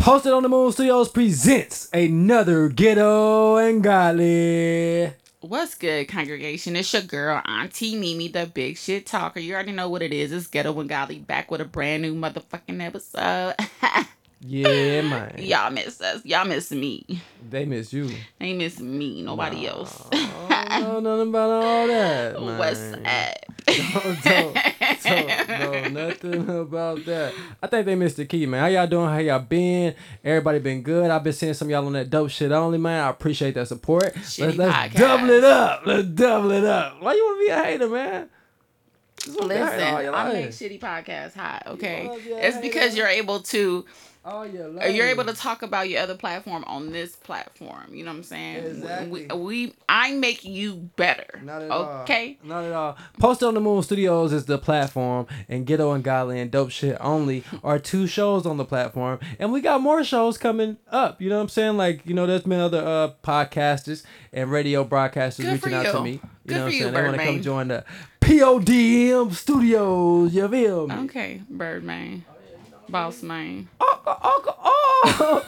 Post on the Moon Studios presents another Ghetto and Godly. What's good, congregation? It's your girl, Auntie Mimi, the big shit talker. You already know what it is. It's Ghetto and Godly back with a brand new motherfucking episode. Yeah, man. Y'all miss us. Y'all miss me. They miss you. They miss me. Nobody else. I don't know nothing about all that, man. What's up? Don't know nothing about that. I think they missed the key, man. How y'all doing? How y'all been? Everybody been good. I've been seeing some of y'all on that Dope Shit Only, man. I appreciate that support. Let's double it up. Let's double it up. Why you want to be a hater, man? Listen, I make shitty podcasts hot, okay? It's because you're able to... Oh, you're able to talk about your other platform on this platform. You know what I'm saying? Exactly. I make you better. Not at all. Post on the Moon Studios is the platform, and Ghetto and Godly and Dope Shit Only are two shows on the platform, and we got more shows coming up. You know what I'm saying? Like, you know, there's been other podcasters and radio broadcasters reaching out to me. You know what I'm saying? They want to come join the PODM Studios. You feel me? Okay, Birdman. Boss man. I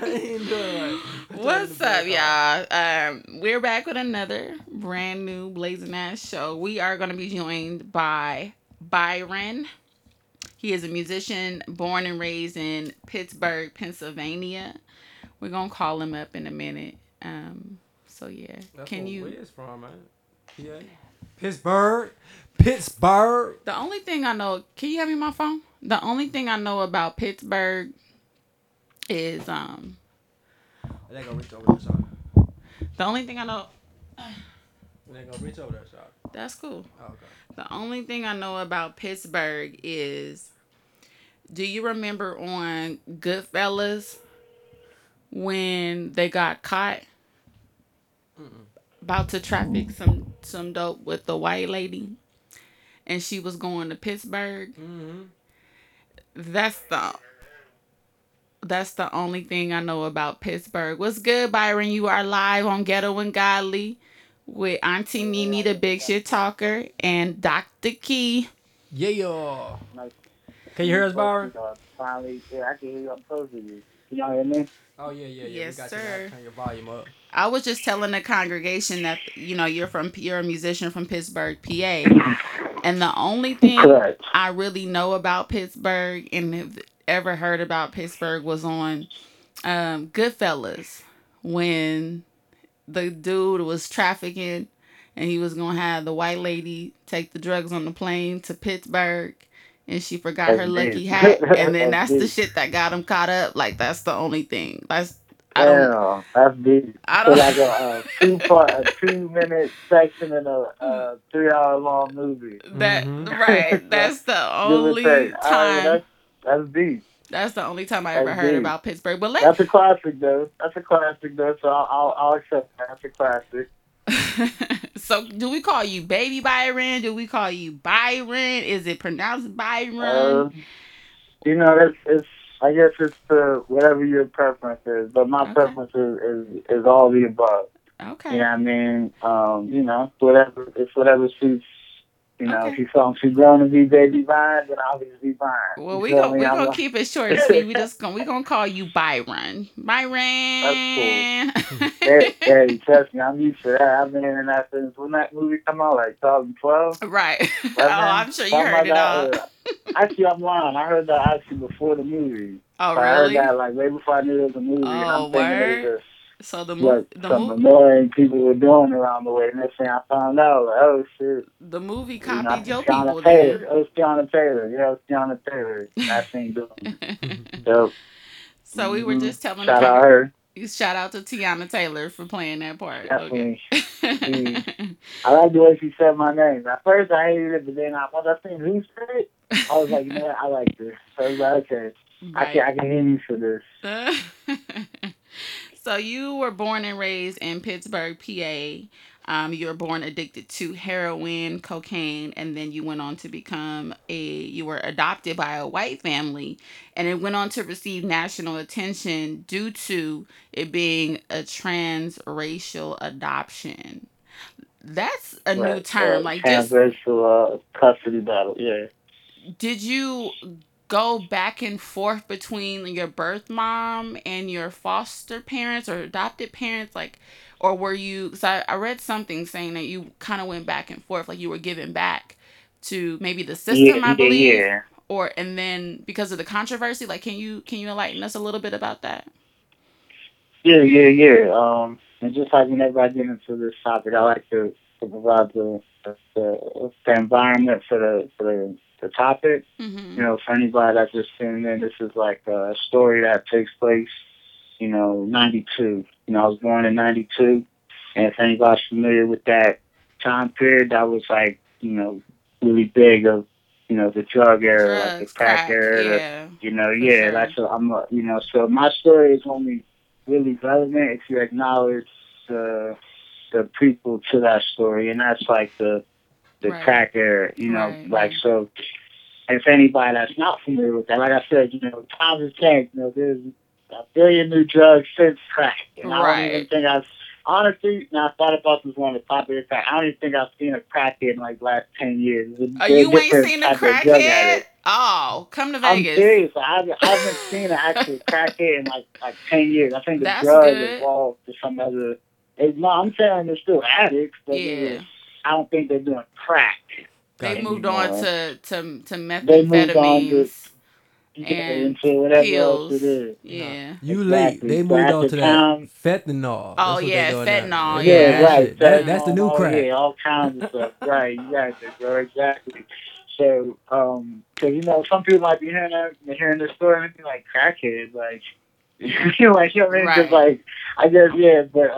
ain't doing right. What's up, y'all? We're back with another brand new blazing ass show. We are going to be joined by Byron. He is a musician born and raised in Pittsburgh, Pennsylvania. We're going to call him up in a minute. So yeah. That's Can you where he is from, man? Yeah. Pittsburgh. The only thing I know, can you have me my phone? The only thing I know about Pittsburgh is It ain't gonna reach over there, sorry. The only thing I know. It ain't gonna reach over there, sorry. That's cool. Oh, okay. The only thing I know about Pittsburgh is, do you remember on Goodfellas when they got caught? Mm-mm. About to traffic some dope with the white lady, and she was going to Pittsburgh. Mm-hmm. That's the only thing I know about Pittsburgh. What's good, Byron? You are live on Ghetto and Godly with Auntie Mimi, the big shit talker, and Dr. Key. Yeah, y'all. Can you hear us, Byron? Finally, yeah, I can hear you. I'm close to you. Can y'all hear me? Oh, yeah. Yes, we got sir. You turn your volume up. I was just telling the congregation that, you know, you're a musician from Pittsburgh, PA. And the only thing I really know about Pittsburgh and have ever heard about Pittsburgh was on Goodfellas when the dude was trafficking and he was going to have the white lady take the drugs on the plane to Pittsburgh. And she forgot her lucky hat. And then that's the shit that got him caught up. Like, that's the only thing. That's deep. So like a 2-minute section in a 3-hour long movie. Right. That's the only time. That's deep. That's the only time I ever heard about Pittsburgh. But that's a classic, though. So I'll accept that. That's a classic. So do we call you Baby Byron? Do we call you Byron? Is it pronounced Byron? You know, it's I guess it's whatever your preference is, but my preference is all the above. Okay. You know what I mean? You know, whatever suits. You know, if you saw she's going to be Baby Byron, then I'll just be Byron. Well, we're gonna keep it short and sweet. We're gonna call you Byron. Byron. That's cool. Hey, trust me, I'm used to that. I've been in that since when that movie come out, like 2012. Right. I'm sure you heard it all. Actually, I'm lying. I heard that actually before the movie. Oh, so really? I heard that like way before I knew it was a movie. Oh, and I'm thinking it was so some annoying people were doing around the way. Next thing I found out, like, oh shit, the movie copied your people. Teyana Taylor. I seen doing. Dope. So we were just telling. Shout out her. Shout out to Teyana Taylor for playing that part. Definitely. Okay. I like the way she said my name. At first I hated it, but then once I seen who said it, I was like, man, I like this. So I was like, okay, right. I can hear you for this. So you were born and raised in Pittsburgh, PA. You were born addicted to heroin, cocaine, and then you went on to become you were adopted by a white family, and it went on to receive national attention due to it being a transracial adoption. That's a new term. Like transracial custody battle, yeah. Did you go back and forth between your birth mom and your foster parents or adopted parents? Or were you, because I read something saying that you kind of went back and forth, you were given back to maybe the system, I believe. Yeah. And then because of the controversy, can you enlighten us a little bit about that? Yeah. And just how whenever I get into this topic, I like to provide the environment for the topic. Mm-hmm. For anybody that's just tuning in, this is a story that takes place, 92. I was born in 92, and if anybody's familiar with that time period, that was really big of the drug era, the crack era. Yeah. Sure. So my story is only really relevant if you acknowledge the people to that story, and that's the crack era, so. If anybody that's not familiar with that, like I said, times have changed. There's a billion new drugs since crack, and I don't even think I've honestly, now I thought about this one of the popular crack. I don't even think I've seen a crackhead in last 10 years. You ain't seen a crackhead? Oh, come to Vegas. I'm serious. I haven't seen an actual crackhead in 10 years. I think the drug evolved to some other. I'm saying they're still addicts, but I don't think they're doing crack. They moved on to methamphetamines. And whatever pills. Else it is. Yeah. You exactly. late. They moved on to that fentanyl. Oh, fentanyl. Fentanyl. That's the new crack. Yeah, all kinds of stuff. Right, exactly. So, because, some people might be hearing this story and be crackhead, but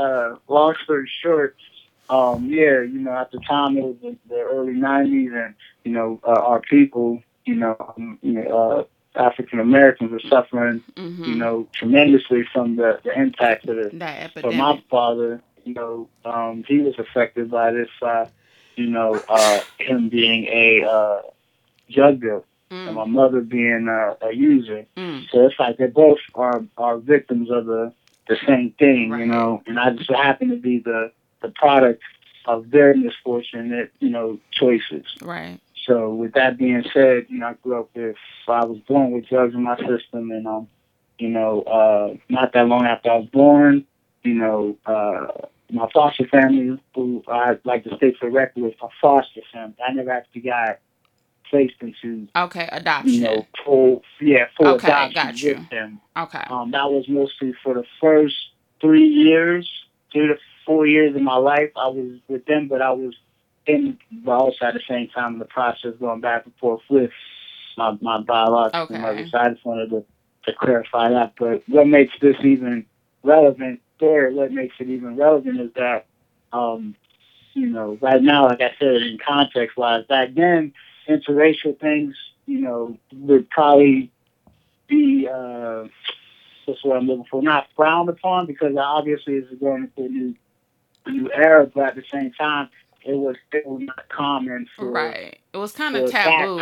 long story short, at the time, it was the early 90s, and, our people, African Americans are suffering, mm-hmm. Tremendously from the impact of it. That epidemic. So my father, he was affected by this, him being a drug dealer and my mother being a user. Mm. So it's they both are victims of the same thing, and I just happen to be the product of their misfortunate, choices. Right. So with that being said, I grew up with, I was born with drugs in my system, and not that long after I was born, my foster family, who I like to stay for record with, my foster family, I never actually got placed into adoption. Full adoption got you. With them. Okay. That was mostly for the first 3 to 4 years of my life. I was with them, but I was also at the same time in the process going back and forth with my biological mother. So I just wanted to clarify that. But what makes this even relevant is that, right now, like I said, in context-wise, back then, interracial things, would probably be, that's what I'm looking for, not frowned upon, because obviously it's going into a new era, but at the same time, it was not common for It was kind of taboo,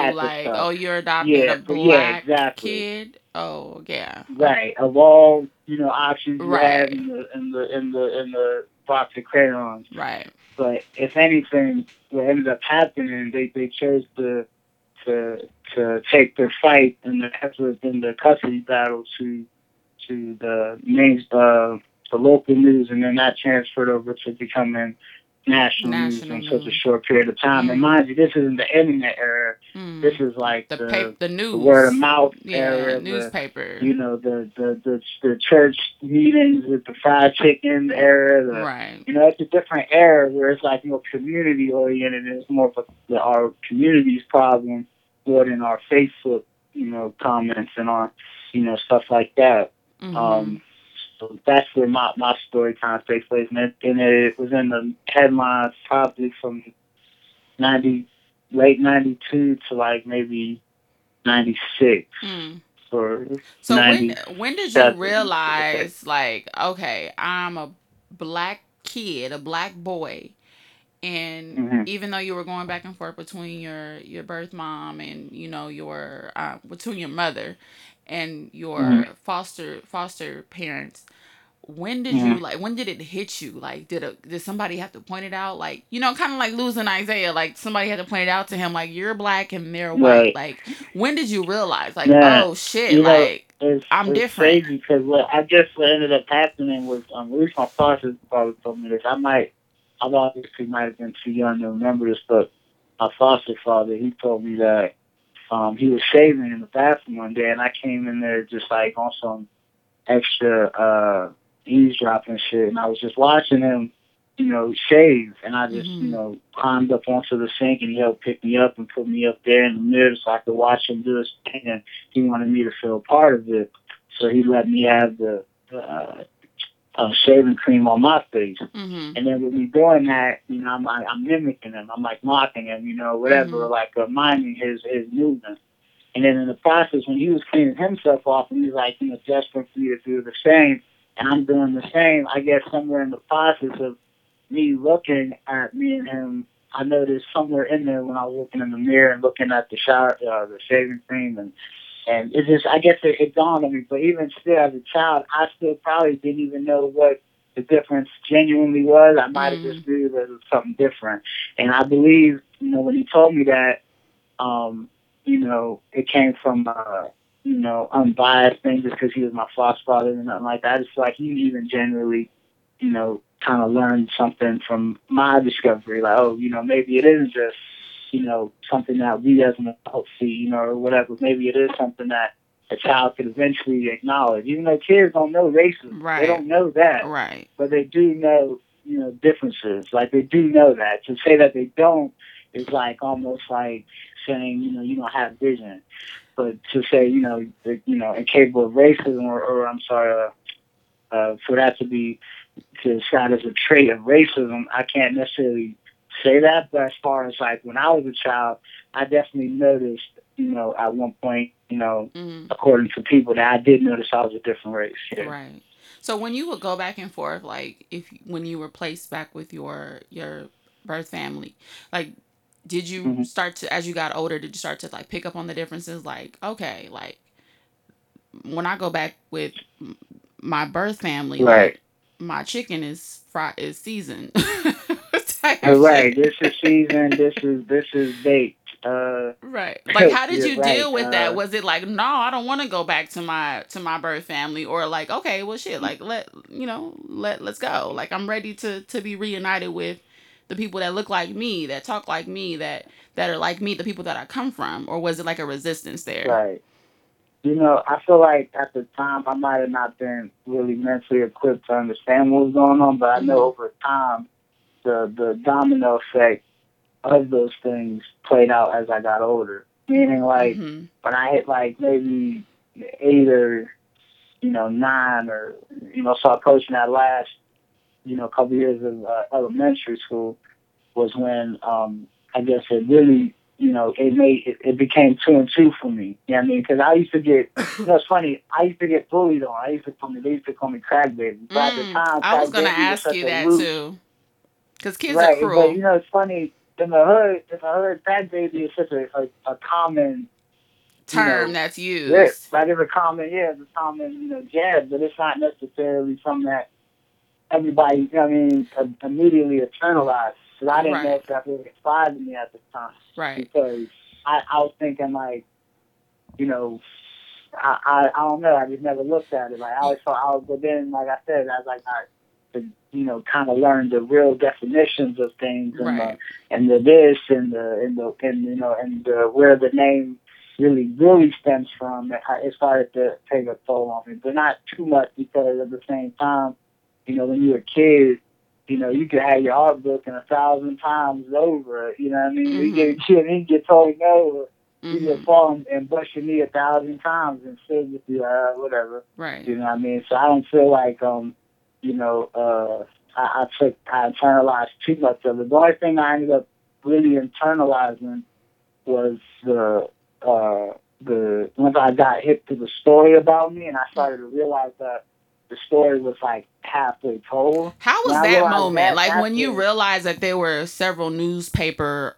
you're adopting a black kid. Oh yeah. Right. Of all options you have in the box of crayons. Right. But if anything, what ended up happening, they chose to take their fight and the custody battle to the main the local news, and then that transferred over to becoming national news in such a short period of time. And mind you, this isn't the internet era. This is the news, the word of mouth era. Newspaper. The church meetings with the fried chicken era. It's a different era where it's more community oriented. It's more of our community's problem more than our Facebook comments and our stuff like that. Mm-hmm. So that's where my story kind of takes place, and it was in the headlines probably from late 92 to maybe 96. So when did you realize I'm a black kid, a black boy, and mm-hmm. even though you were going back and forth between your birth mom and your between your mother and your mm-hmm. foster parents, when did you like? When did it hit you? Like, did somebody have to point it out? Like, you know, kind of like losing Isaiah. Like, somebody had to point it out to him. Like, you're black and they're white. Right. Like, when did you realize? Like, oh shit! You know, like, I'm different. Crazy, because I guess what ended up happening was at least my father probably told me this. I obviously might have been too young to remember this, but my foster father, he told me that he was shaving in the bathroom one day, and I came in there just like on some extra eavesdropping shit, and I was just watching him, you know, shave, and I just, you know, climbed up onto the sink, and he helped pick me up and put me up there in the mirror so I could watch him do his thing, and he wanted me to feel a part of it, so he let me have the shaving cream on my face. And then with me doing that, you know, I'm mimicking him. I'm like mocking him, you know, whatever, like miming his movement. And then in the process, when he was cleaning himself off, he was like, you know, desperate for me to do the same. And I'm doing the same. I guess somewhere in the process of me looking at me and him, I noticed somewhere in there when I was looking in the mirror and looking at the shower, the shaving cream, and it just, I guess it dawned on me, but even still as a child, I still probably didn't even know what the difference genuinely was. I might have just knew that it was something different. And I believe, you know, when he told me that, you know, it came from, you know, unbiased thing just because he was my foster father and nothing like that. I just feel like he even generally, you know, kind of learned something from my discovery. Like, oh, you know, maybe it isn't just, you know, something that we as an adult see, you know, or whatever. Maybe it is something that a child could eventually acknowledge. Even though kids don't know racism. Right. They don't know that. Right. But they do know, you know, differences. Like, they do know that. To say that they don't is, like, almost like saying, you know, you don't have vision. But to say, you know, they're, you know, incapable of racism or I'm sorry, for that to be described as a trait of racism, I can't necessarily say that, but as far as like when I was a child, I definitely noticed, you know, at one point, you know, according to people that I did notice I was a different race. Yeah. Right. So when you would go back and forth, like when you were placed back with your birth family, like did you start to, as you got older, did you start to like pick up on the differences? Like, okay, like when I go back with my birth family, right, like, my chicken is seasoned. Right. This is seasoned. This is baked. Right. Like, how did you deal with that? Was it like, no, I don't want to go back to my birth family, or like, okay, well, shit, like let's go. Like, I'm ready to be reunited with the people that look like me, that talk like me, that are like me, the people that I come from, or was it like a resistance there? Right. You know, I feel like at the time I might have not been really mentally equipped to understand what was going on, but I know over time the domino effect of those things played out as I got older. Meaning, like, when I hit, like, maybe 8 or, you know, 9 or, you know, so approaching that last, you know, couple years of elementary school was when, I guess it really, you know, it became 2 and 2 for me. You know what I mean? Because I used to get, you know, it's funny, I used to get bullied on. They used to call me crack baby. But at the time, I was going to ask you that, too. Because kids are cruel. But, you know, it's funny, in the hood, crack baby is such a common term, you know, that's used. Like, it's a common, you know, jab, but it's not necessarily something that everybody, you know what I mean, immediately internalized. Because I didn't know if that really applied to me at the time. Right. Because I was thinking, like, you know, I don't know, I just never looked at it. Like, I always thought, but then, like I said, I was like, all right. To, you know, kind of learn the real definitions of things, and the this and you know, and where the name really stems from. It started to take a toll on me, but not too much, because at the same time, you know, when you're a kid, you know, you could have your art book and 1,000 times over. You know what I mean? You get a kid and you get told no. You just fall and bust your knee 1,000 times and still just be whatever. Right. You know what I mean? So I don't feel like you know, I internalized too much of it. The only thing I ended up really internalizing was the once I got hit to the story about me, and I started to realize that the story was like halfway told. How was that moment? Like when you realized that there were several newspaper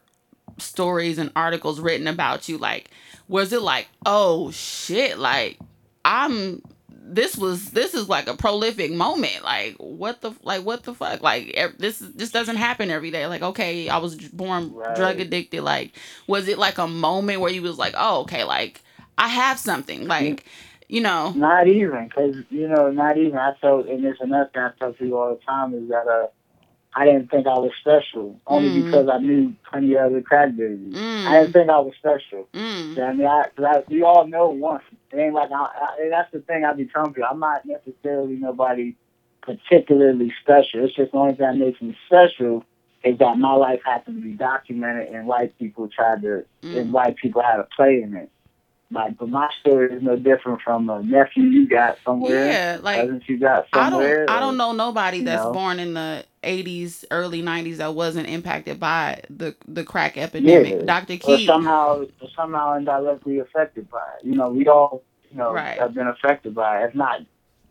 stories and articles written about you, like, was it like, oh shit, like I'm this is like a prolific moment. Like what the fuck? Like this doesn't happen every day. Like, okay, I was born drug addicted. Like, was it like a moment where you was like, oh, okay, like I have something, like, you know? Not even, cause not even. I told, and it's another thing I tell people all the time is that I didn't think I was special, only because I knew plenty of other crack babies. I didn't think I was special. So, I mean, we all know once. It ain't like that's the thing I be telling people. I'm not necessarily nobody particularly special. It's just the only thing that makes me special is that my life happened to be documented, and white people had a play in it. Like, but my story is no different from a nephew you got somewhere. Yeah, like, cousins you got somewhere. I don't know nobody that's born in the 80s, early 90s that wasn't impacted by the crack epidemic. Yeah. Dr. Key. Or somehow indirectly affected by it. We all, have been affected by it. If not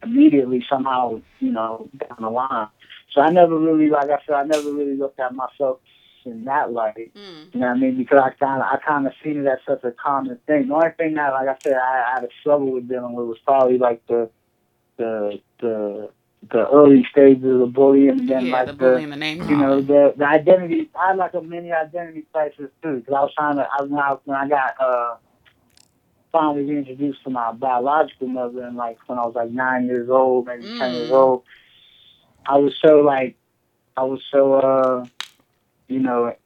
immediately, somehow, down the line. So I never really, like I said, looked at myself in that light, you know what I mean? Because I kind of seen it as such a common thing. The only thing that, like I said, I had a struggle with dealing with was probably like the early stages of the bullying, and then like the bullying, the name, the identity. I had like a mini identity crisis too, because I was trying to. When I got finally reintroduced to my biological mother, and like when I was like 9 years old, maybe 10 years old, I was so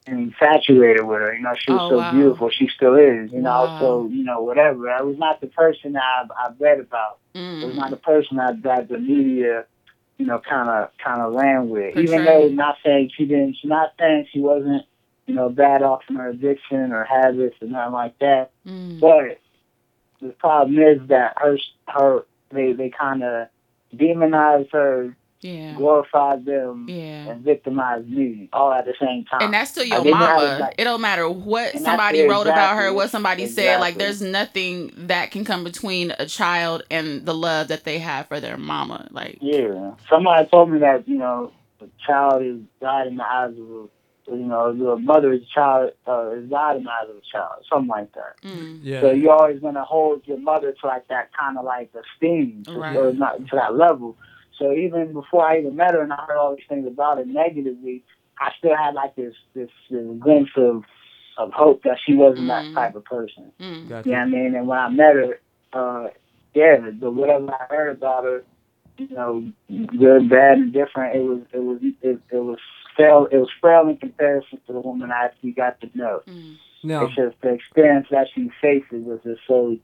infatuated with her. She was beautiful. She still is. I was so, whatever. I was not the person that I read about. It was not the person that the media, kind of ran with. That's even though she's not saying she wasn't, bad off from her addiction or habits or nothing like that. But the problem is that they kind of demonized her. Yeah. Glorified them and victimized me all at the same time. And that's still your mama. It don't matter what somebody wrote about her, what somebody said. Like, there's nothing that can come between a child and the love that they have for their mama. Like, yeah, somebody told me that a child is God in the eyes of your mother is a child is God in the eyes of a child, something like that. Yeah. So you're always gonna hold your mother to like that kind of like esteem, or not to that level. So even before I even met her and I heard all these things about it negatively, I still had like this glimpse of hope that she wasn't that type of person. Gotcha. You know what I mean? And when I met her, but whatever I heard about her, good, bad, and different, it was frail in comparison to the woman I actually got to know. No. It's just the experience that she faces was just so,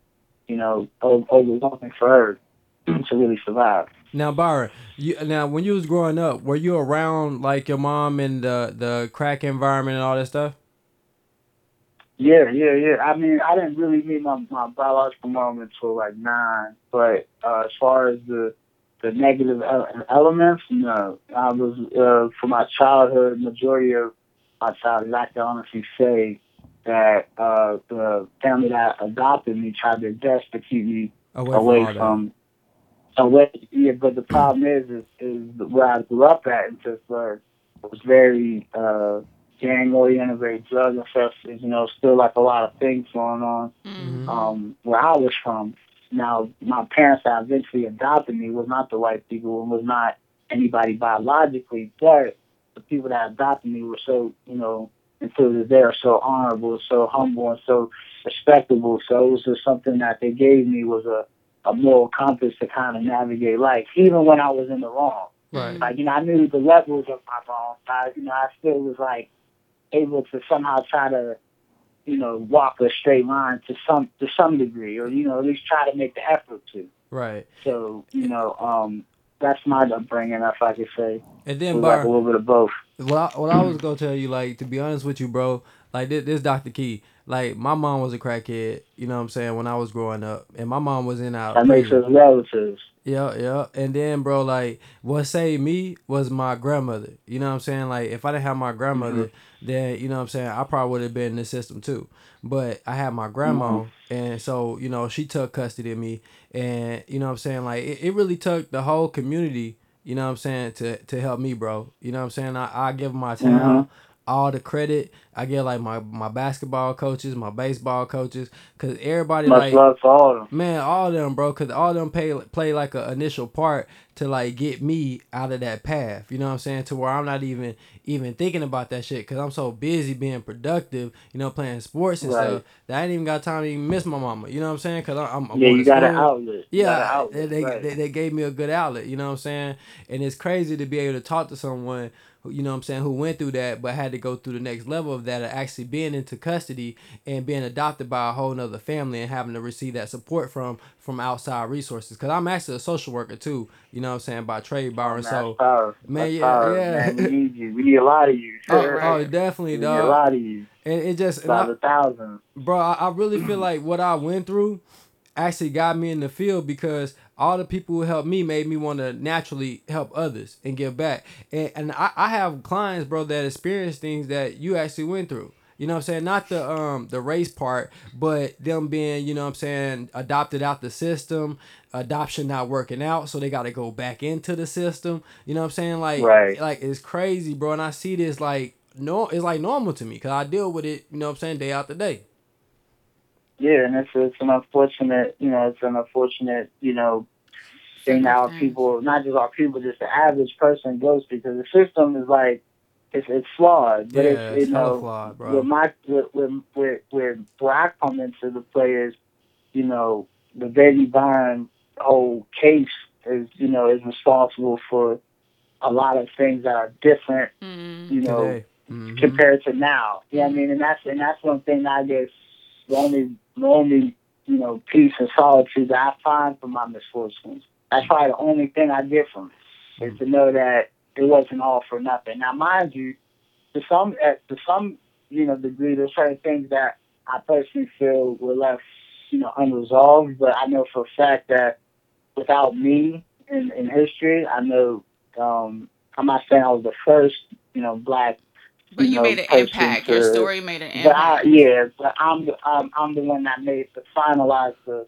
overwhelming for her to really survive. Now, Byron, when you was growing up, were you around like your mom and the crack environment and all that stuff? Yeah. I mean, I didn't really meet my biological mom until like 9, but as far as the negative elements, no. I was for my childhood, majority of my childhood, I can honestly say that the family that adopted me tried their best to keep me away. Yeah, but the problem is where I grew up at in Pittsburgh was very gang oriented, very drug infested. Still like a lot of things going on where I was from. Now, my parents that eventually adopted me was not the white people and was not anybody biologically, but the people that adopted me were so until they are so honorable, so humble, and so respectable. So it was just something that they gave me was a moral compass to kind of navigate life, even when I was in the wrong. Right. Like, I knew the levels of my wrong. I still was, like, able to somehow try to, walk a straight line to some degree, or, at least try to make the effort to. Right. So, that's my upbringing, if I could say. And then, Byron, like a little bit of both. What I was going to tell you, like, to be honest with you, bro, like, this Dr. Key, like, my mom was a crackhead, when I was growing up. And my mom was in our... That makes us relatives. Yeah. And then, bro, like, what saved me was my grandmother. Like, if I didn't have my grandmother, then, I probably would have been in the system, too. But I had my grandma, and so, she took custody of me. And, like, it really took the whole community, to help me, bro. I give them my time. all the credit. I get like my basketball coaches, my baseball coaches, cause everybody much love for all of them. Man, all of them, bro, cause all of them play like an initial part to like get me out of that path. You know what I'm saying? To where I'm not even thinking about that shit, cause I'm so busy being productive. You know, playing sports and stuff that I ain't even got time to even miss my mama. You know what I'm saying? Cause I'm yeah, you got an outlet. Yeah, they gave me a good outlet. You know what I'm saying? And it's crazy to be able to talk to someone, you know what I'm saying, who went through that but had to go through the next level of that, of actually being into custody and being adopted by a whole nother family and having to receive that support from outside resources. Because I'm actually a social worker too, you know what I'm saying, by trade, Byron. So, power. Man, that's yeah. Man, we need you. We need a lot of you. Sure. Oh, definitely, dog. We need a lot of you. And it just... About 1,000. Bro, I really feel like what I went through actually got me in the field, because all the people who helped me made me want to naturally help others and give back. And I have clients, bro, that experience things that you actually went through. You know what I'm saying? Not the race part, but them being, you know what I'm saying, adopted out the system, adoption not working out, so they got to go back into the system. You know what I'm saying? Like it's crazy, bro. And I see this like no, it's like normal to me because I deal with it, you know what I'm saying, day out the day. Yeah, and it's an unfortunate, you know, thing how people, not just our people, just the average person goes through, because the system is like, it's flawed. But yeah, it's you know, flawed, bro. Where I come into the play is, you know, the Baby Byron whole case is, you know, is responsible for a lot of things that are different, you know, mm-hmm. compared to now. You know what I mean? And that's one thing I guess the only you know, peace and solitude that I find from my misfortunes. That's probably the only thing I get from it, is to know that it wasn't all for nothing. Now, mind you, to some you know, degree, there's certain things that I personally feel were left, you know, unresolved. But I know for a fact that without me in history, I know I'm not saying I was the first, you know, black. But you made an impact. Your story made an impact. But I'm the one that made to finalize the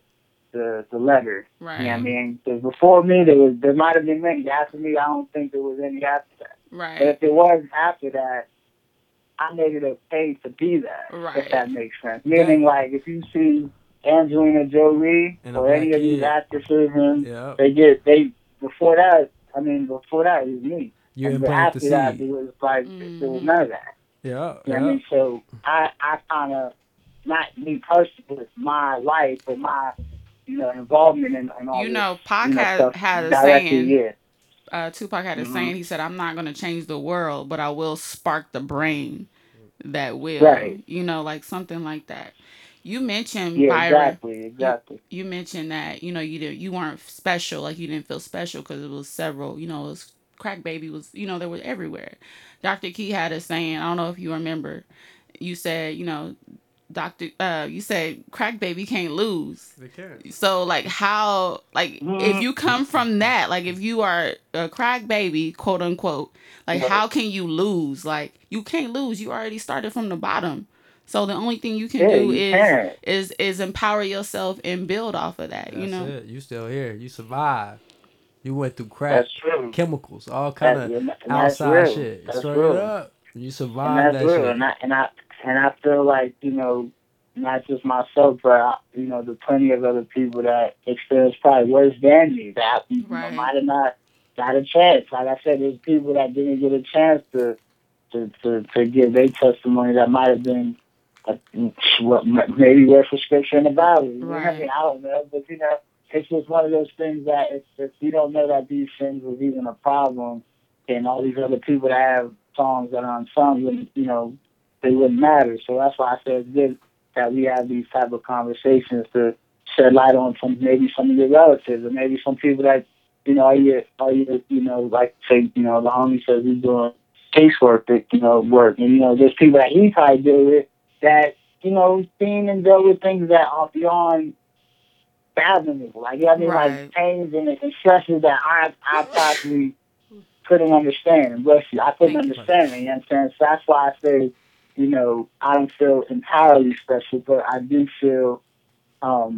letter. Right. You know what I mean? Because before me, there might have been many. After me, I don't think there was any after that. Right. But if there was after that, I made it okay to be that. Right. If that makes sense. Meaning, like, if you see Angelina Jolie or any of these actresses, before that, it was me. You and after to that, it was like, there was none of that. Yeah. You know what I mean? So I kind of, not me personally, my life and my, you know, involvement and all that. You know, Pac had a saying. Yeah. Tupac had a saying. He said, "I'm not going to change the world, but I will spark the brain that will." Right. You know, like something like that. You mentioned, Byron. Exactly. You mentioned that, you know, you weren't special, like you didn't feel special because it was several, you know, it was Crack Baby was, you know, they were everywhere. Dr. Key had a saying, I don't know if you remember, you said, you know, you said Crack Baby can't lose. They can't. So, like, how, like, if you come from that, like, if you are a Crack Baby, quote unquote, like, how can you lose? Like, you can't lose. You already started from the bottom. So the only thing you can do is empower yourself and build off of that. That's you know? It. You still here. You survived. You went through crack, chemicals, all kind of outside shit. That's real. Up. You survived that shit. And I feel like, you know, not just myself, but you know, there's plenty of other people that experienced probably worse than me that might have not got a chance. Like I said, there's people that didn't get a chance to give their testimony that might have been maybe worth a scripture in the Bible. Right. I mean, I don't know, but you know. It's just one of those things that if you don't know that these things was even a problem, and all these other people that have songs that are unsung, you know, they wouldn't matter. So that's why I said it's good that we have these type of conversations to shed light on maybe some of your relatives, or maybe some people that, you know, you know, like say, you know, the homie says he's doing casework, you know, work. And, you know, there's people that he probably deal with that, you know, seen and dealt with things that are beyond fathomable. Like, you know what I mean? Like, pains and stresses that I probably couldn't understand. Bless you. I couldn't understand it, you know what I'm saying? So that's why I say, you know, I don't feel entirely special, but I do feel, I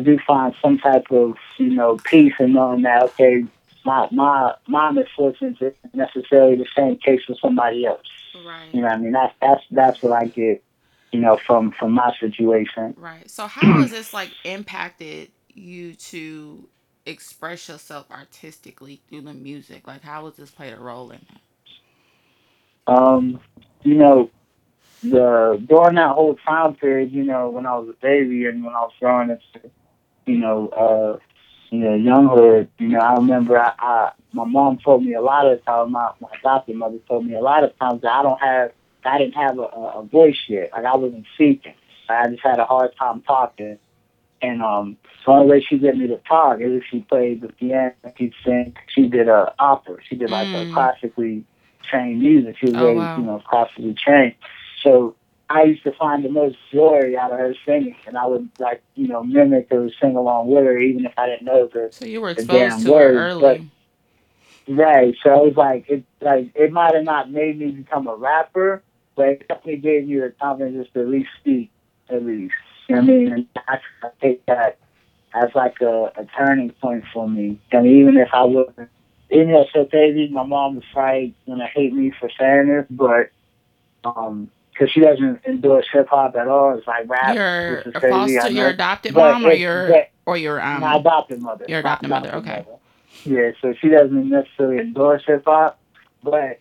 do find some type of, you know, peace in knowing that, okay, my misfortunes isn't necessarily the same case for somebody else. Right. You know what I mean? That's what I get, you know, from my situation. Right. So how has this like impacted you to express yourself artistically through the music? Like, how has this played a role in that? You know, during that whole time period, you know, when I was a baby and when I was growing up, younghood, you know, I remember my mom told me a lot of times, my adopted mother told me a lot of times that I didn't have a voice yet. Like, I wasn't speaking. I just had a hard time talking. And the only way she get me to talk is if she played the piano, she sang, she did opera. She did like a classically trained music. She was raised, you know, classically trained. So I used to find the most joy out of her singing, and I would, like, you know, mimic or sing along with her, even if I didn't know the damn words. So you were exposed to her early. But, right. So it was like, it might have not made me become a rapper, but it definitely gave you the confidence to at least speak, at least. You know what I mean? And I take that as like a turning point for me. And even if I wasn't, even though it's so crazy, my mom was probably going to hate me for saying this, but, because she doesn't endorse hip hop at all. It's like rap. Your adopted mom, or your my adopted mother. Your adopted mother, okay. Yeah, so she doesn't necessarily endorse hip hop, but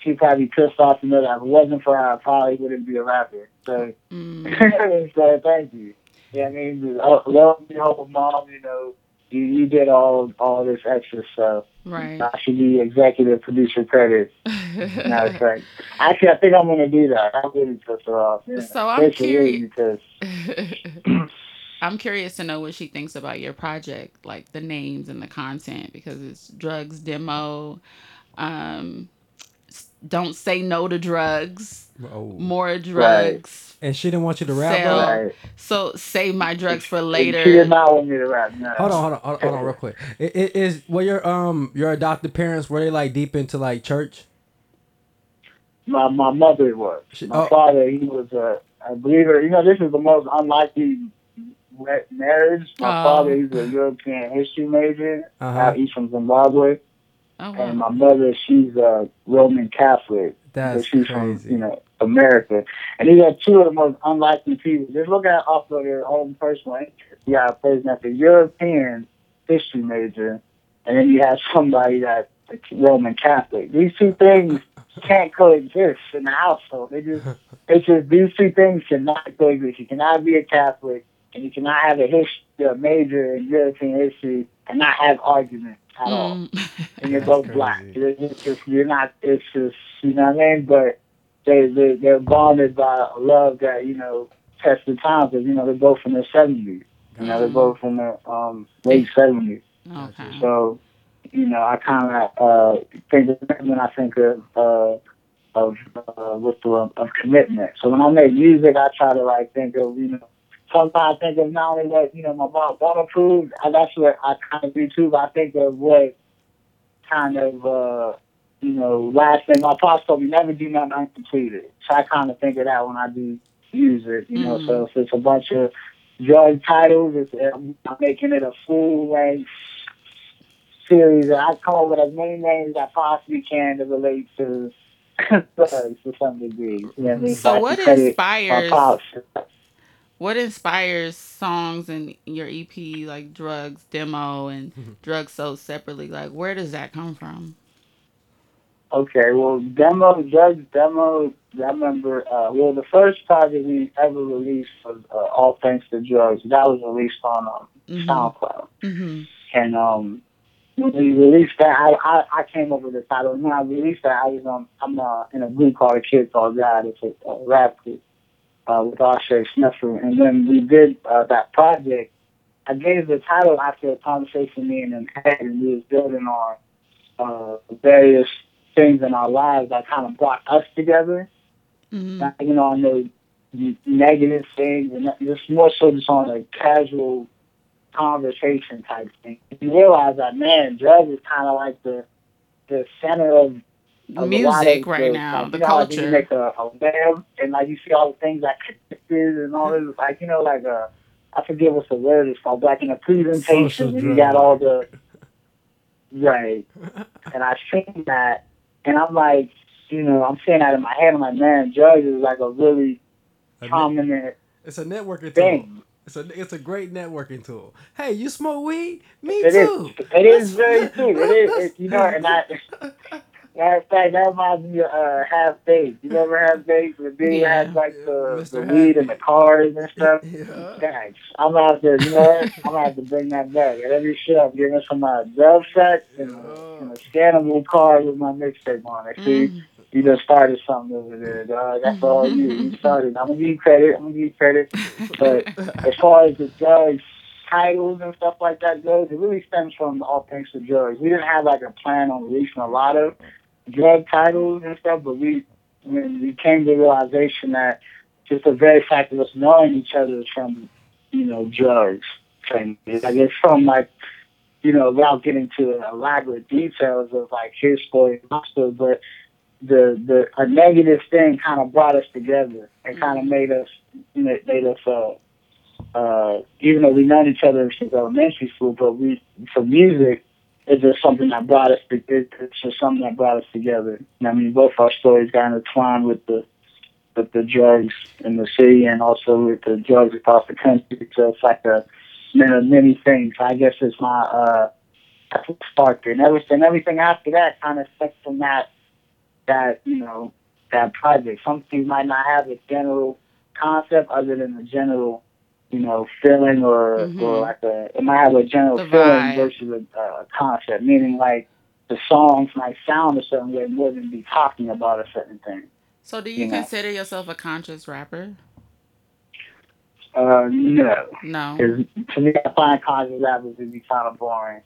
she probably pissed off to know that if it wasn't for her, I probably wouldn't be a rapper. So, so thank you. Yeah, I mean, love me, hope, mom. You know, you did all this extra stuff. Right. I should be executive producer credits. That's right. Actually, I think I'm going to do that. I'm really pissed her off. Yeah. So I'm curious. I'm curious to know what she thinks about your project, like the names and the content, because it's Drugs Demo, Don't Say No to Drugs, More Drugs. Right. And she didn't want you to rap. Right. So save my drugs for later. She did not want me to rap. No. Hold on, real quick. Were your adopted parents, were they like deep into like church? My mother was. My father, he was a believer. You know, this is the most unlikely marriage. My father, he's a European history major. Uh-huh. He's from Zimbabwe. Oh, wow. And my mother, she's a Roman Catholic. That's so she's crazy. From, you know, America. And these are two of the most unlikely people. Just look at off of their own personal interest. You have a person that's a European history major, and then you have somebody that's a Roman Catholic. These two things can't coexist in the household. It's just these two things cannot coexist. You cannot be a Catholic, and you cannot have a major in European history and not have arguments at all. And you're both black. It's just, you know what I mean? But they're bonded by a love that, you know, tests the time, because, you know, they're both from the 70s. You know, they're both from the late 70s. Okay. So, you know, I kind of think of commitment. So when I make music, I try to, like, think of, you know, sometimes I think of not only what, you know, my mom approved, that's what I kind of do too, but I think of what kind of, you know, last thing my pops told me, never do nothing uncompleted. So I kind of think of that when I do music, you know, so if it's a bunch of drug titles, I'm making it a full-length series. I come up with as many names as I possibly can to relate to drugs to some degree. You know what I mean? So what inspires... What inspires songs in your EP, like Drugs Demo and Drugs Sold Separately? Like, where does that come from? Okay, well, Drugs Demo, I remember, the first project we ever released was All Thanks to Drugs. That was released on SoundCloud. Mm-hmm. And when we released that, I came up with the title. When I released that, I'm in a group called Kids All God. It's a rap group. With Osher Sniffle. And when we did that project, I gave the title after a conversation me and him had, and we was building on various things in our lives that kind of brought us together. Mm-hmm. You know, on the negative things, and just more so just on a casual conversation type thing. You realize that, man, drugs is kind of like the center of music right now, like, the culture. Like, you make a web, and like you see all the things like pictures and all this, like, you know, like I forget what's the word it's called, like in a presentation, and you got all the Right. And I seen that, and I'm like, you know, I'm saying that in my head. I'm like, man, drugs is like a really prominent. It's a networking thing. It's a great networking tool. Hey, you smoke weed? Me too. It is very true. It is, you know, and I. Matter of fact, that reminds me of Half Baked. You remember Half Baked? The dude had like the weed and the cars and stuff. Yeah. Guys, I'm out there, you know, I'm out to bring that back. At every show, I'm giving some dub sets and a scannable car with my mixtape on it. See, you just started something over there, dog. That's all you. You started. I'm gonna give you credit. But as far as the drugs titles and stuff like that goes, it really stems from All Thanks to Drugs. We didn't have like a plan on releasing a lot of drug titles and stuff, but we came to the realization that just the very fact of us knowing each other is from, you know, drugs. Like it's from like, you know, without getting to elaborate details of like his story and my story, but a negative thing kind of brought us together and kind of made us even though we known each other since elementary school, but for music. It's just something that brought us. It's just something that brought us together. And I mean, both our stories got intertwined with the drugs in the city, and also with the drugs across the country. So it's like many things. I guess it's my spark, and everything after that kind of stems from that you know, that project. Some things might not have a general concept other than the general, you know, feeling or like it might have a general feeling versus a concept, meaning like the songs might sound a certain way more than be talking about a certain thing. So do you consider yourself a conscious rapper? No. To me, I find conscious rappers to be kind of boring.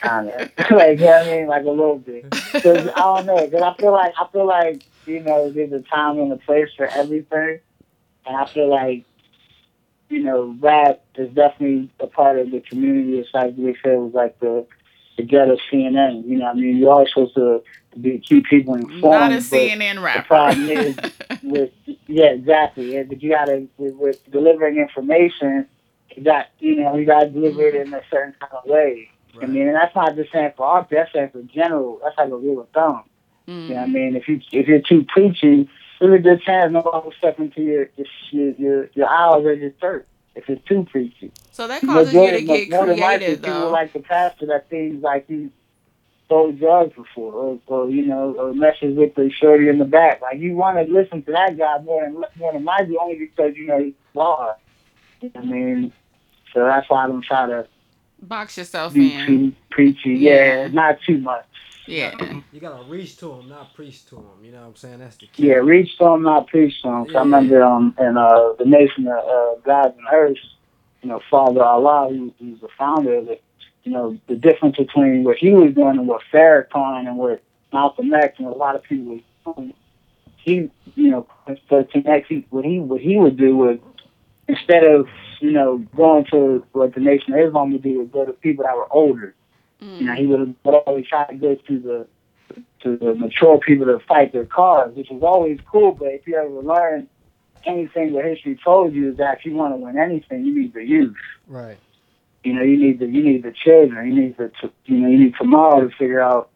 Kind of. Like, you know what I mean? Like a little bit. Because I don't know. Because I feel like, you know, there's a time and a place for everything. And I feel like, you know, rap is definitely a part of the community. It's like we said, it was like the ghetto CNN. You know what I mean? You're always supposed to keep people informed. Not a CNN rapper. The problem is but you gotta, with delivering information, you gotta deliver it in a certain kind of way. Right. I mean, and that's not just saying for art, that's saying for general. That's like a rule of thumb. Mm. You know what I mean? If you're too preachy, there's a good chance nobody will step into your hours or your church if it's too preachy. So that causes you to get creative, though. People like the pastor that things like he sold drugs before, or you know, or messes with the shorty in the back. Like you want to listen to that guy more than my view, only because you know he's flawed. I mean, so that's why I don't try to box yourself in. Too preachy, yeah, not too much. Yeah. You got to reach to them, not preach to them. You know what I'm saying? That's the key. Yeah, reach to them, not preach to them. Because I remember in the Nation of God and Earth, you know, Father Allah, who's the founder of it, you know, the difference between what he was doing and what Farrakhan and what Malcolm X and a lot of people were doing, he, you know, 13X, what he would do was, instead of, you know, going to what the Nation of Islam would do, would go to people that were older. You know, he would always try to go to the mature people to fight their cause, which is always cool. But if you ever learn anything that history told you, is that if you want to win anything, you need the youth. Right. You know, you need the children. You need tomorrow to figure out,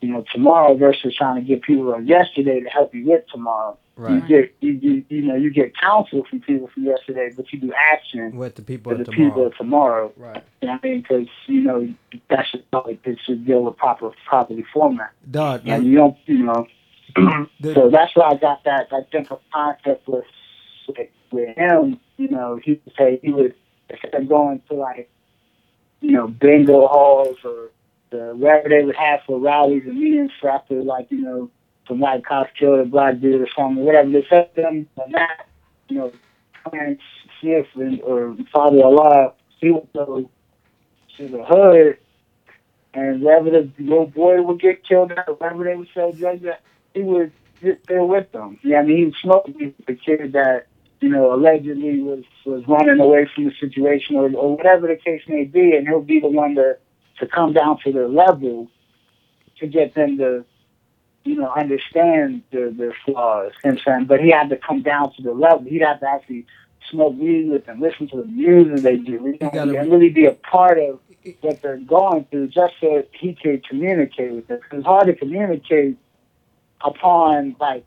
you know, tomorrow versus trying to get people on yesterday to help you get tomorrow. Right. You get counsel from people from yesterday, but you do action with the people of tomorrow. Right. You know what I mean? Because, you know, that should deal with properly format. Dog. And you don't, you know. So that's why I got that general concept with him. You know, he would say he would, instead of going to like, you know, bingo halls or wherever they would have for rallies and meetings after, like, you know, the white cops killed a black dude or something, whatever. They set them on that, you know, Clarence Smith or Father Allah, he would go to the hood, and wherever the little boy would get killed at, wherever they would sell drugs at, he would get there with them. Yeah, I mean, he was smoking the kid that, you know, allegedly was running away from the situation or whatever the case may be, and he'll be the one to come down to their level to get them to, you know, understand their flaws. But he had to come down to the level. He'd have to actually smoke weed with them, listen to the music they do, and really be a part of that they're going through just so he could communicate with them. It's hard to communicate upon, like,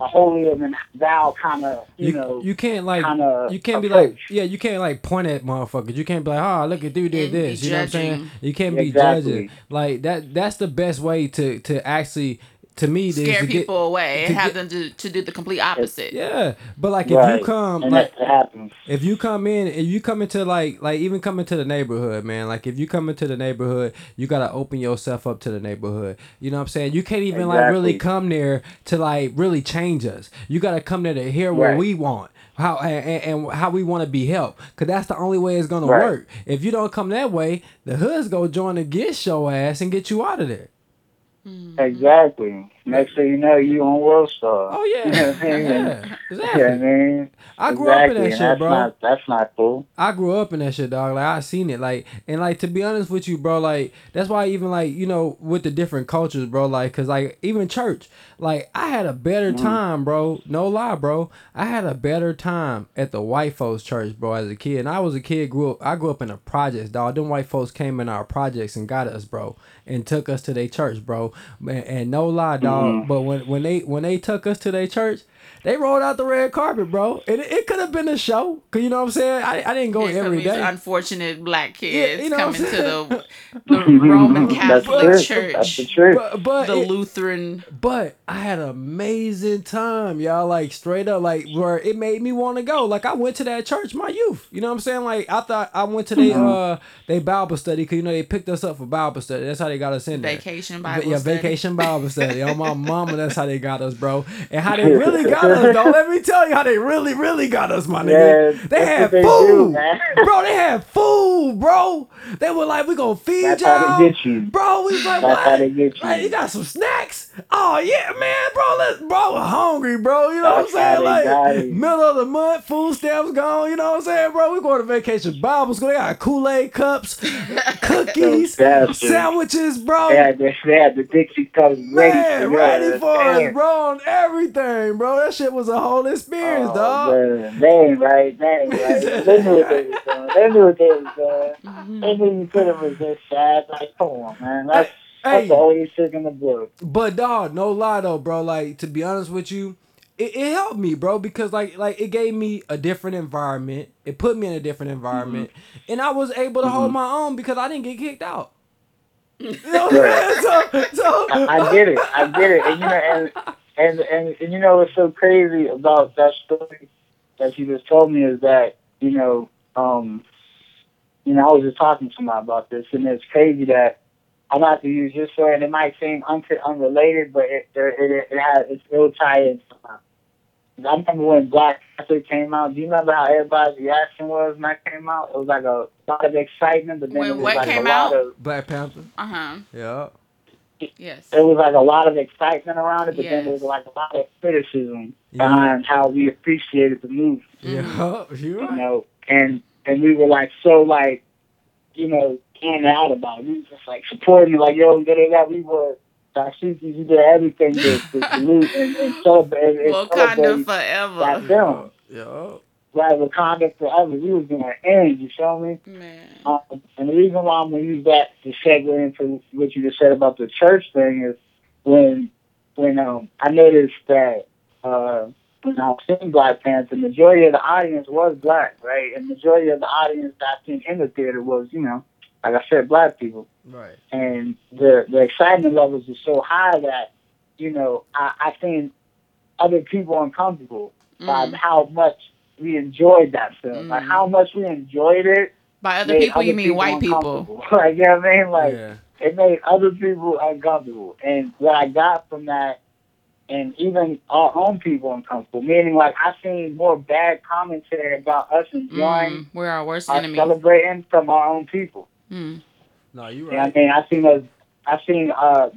a holy and thou kind of, you know. You can't, like, you can't be like, yeah, you can't, like, point at motherfuckers. You can't be like, oh, look at dude did this. You know what I'm saying? You can't be judging. Like, that's the best way to actually, to me, scare people away and have them to do the complete opposite. Yeah, but like if you come, and like if you come in, if you come into like even come into the neighborhood, man. Like if you come into the neighborhood, you gotta open yourself up to the neighborhood. You know what I'm saying? You can't even like really come there to like really change us. You gotta come there to hear what we want. How and how we want to be helped, cause that's the only way it's gonna work. If you don't come that way, the hood's gonna join to get your ass and get you out of there. Exactly. Next thing you know, you on World Star. Oh yeah, yeah, exactly. Yeah, man. I grew up in that shit, bro. That's not cool. I grew up in that shit, dog. Like I seen it, like and like to be honest with you, bro. Like that's why even like you know with the different cultures, bro. Like cause like even church, like I had a better time, bro. No lie, bro. I had a better time at the white folks' church, bro, as a kid. And I was a kid, I grew up in the projects, dog. Them white folks came in our projects and got us, bro, and took us to their church, bro. And no lie, dog. But when they took us to their church, they rolled out the red carpet, bro. And it could have been a show, cause you know what I'm saying. I didn't go every day. Unfortunate black kids coming to the Roman Catholic Church, that's the truth. But the Lutheran. But I had an amazing time, y'all. Like straight up, like where it made me want to go. Like I went to that church, my youth. You know what I'm saying? Like I thought I went to they Bible study, cause you know they picked us up for Bible study. That's how they got us in there. Vacation Bible study. Yeah, vacation Bible study. On my mama, that's how they got us, bro. And how they really got us, though. Let me tell you how they really, really got us, my nigga. Yeah, they had food. They had food, bro. They were like, we gonna feed y'all. That's how they get you. Bro, we was like, that's how they get you. Like, you got some snacks? Oh, yeah, man, bro. We're hungry, bro. You know what I'm saying? Like, middle of the month, food stamps gone. You know what I'm saying, bro? We going to vacation Bible school. They got Kool-Aid cups, cookies, sandwiches, bro. They had the Dixie cups ready for us, bro, on everything, bro. That shit was a whole experience, dog. Man. They ain't right. They knew what they was doing. They knew you could have resisted that. Like, come on, man. That's the only shit in the book. But, dog, no lie, though, bro. Like, to be honest with you, it helped me, bro, because, like it gave me a different environment. It put me in a different environment. Mm-hmm. And I was able to hold my own because I didn't get kicked out. You know what I'm saying? I get it. And, you know, and you know what's so crazy about that story that you just told me is that, you know, I was just talking to somebody about this, and it's crazy that I'm about to use your story, and it might seem unrelated, but it will tie in somehow. I remember when Black Panther came out. Do you remember how everybody's reaction was when that came out? It was like a lot of excitement, but then it was like a lot of... Black Panther? Uh-huh. Yeah. Yes. It was like a lot of excitement around it, but then there was like a lot of criticism behind how we appreciated the movie. Yeah, you're right. You know, and we were like so like, you know, in and out about it. We were just like supporting you, like, yo, we were... You did everything to lose and celebrate. Wakanda forever. Like them. Yo. Like Wakanda forever. We was going to end, you feel me? Man. And the reason why I'm going to use that to segue into what you just said about the church thing is when I noticed that when I was seeing Black Panther, the majority of the audience was black, right? And the majority of the audience that I seen in the theater was, you know, like I said, black people. Right. And the excitement levels are so high that, you know, I think other people uncomfortable by how much we enjoyed that film. Like, how much we enjoyed it. By other people, you mean white people. Like, you know what I mean? Like, it made other people uncomfortable. And what I got from that, and even our own people uncomfortable, meaning, like, I've seen more bad commentary about us enjoying we're our worst enemy. Celebrating from our own people. Mm. No, you're right. Yeah, I mean, I've seen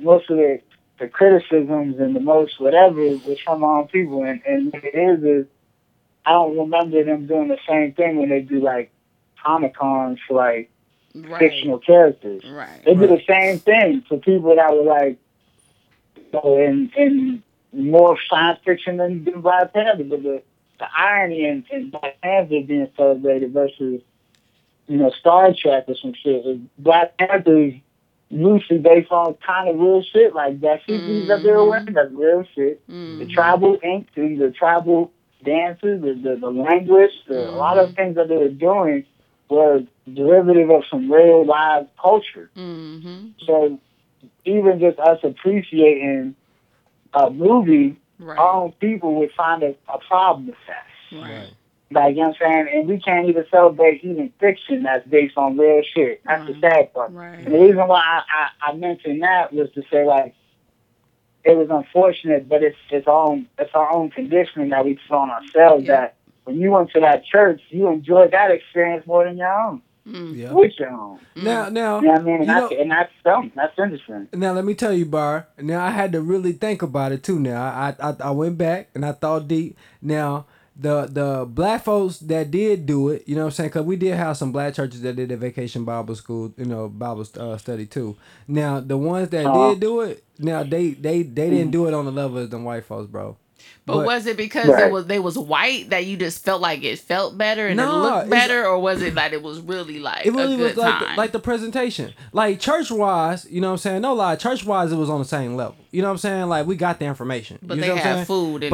most of the criticisms and the most whatever was from our own people, and what it is I don't remember them doing the same thing when they do like Comic Cons for like fictional characters. Right. They do the same thing for people that were like, you know, in more science fiction than Black Panther, but the irony in Black Panther being celebrated versus. you know, sidetracked or some shit. Black Panther, loosely based on kind of real shit like that. Shit he's up there wearing, that's real shit. The tribal ink, the tribal dances, the language, a lot of things that they were doing were derivative of some real live culture. So even just us appreciating a movie, our own people would find a problem with that. Like, you know what I'm saying? And we can't even celebrate even fiction that's based on real shit. That's the sad part. And the reason why I mentioned that was to say, like, it was unfortunate, but it's our own conditioning that we put on ourselves that when you went to that church, you enjoyed that experience more than your own. With your own. Now, you know what I mean? And that's something. That's interesting. Now, let me tell you, Bar. Now, I had to really think about it, too, now. I went back, and I thought deep. Now, the black folks that did do it, you know what I'm saying? Because we did have some black churches that did a vacation Bible school, you know, Bible study too. Now, the ones that did do it, now they didn't do it on the level of them white folks, bro. But was it because they was white that you just felt like it felt better and it looked better, or was it like it was really like it really a good was like time? Like the presentation, like church wise, you know what I'm saying? No lie, church wise it was on the same level. You know what I'm saying? Like we got the information, but you they know what have food and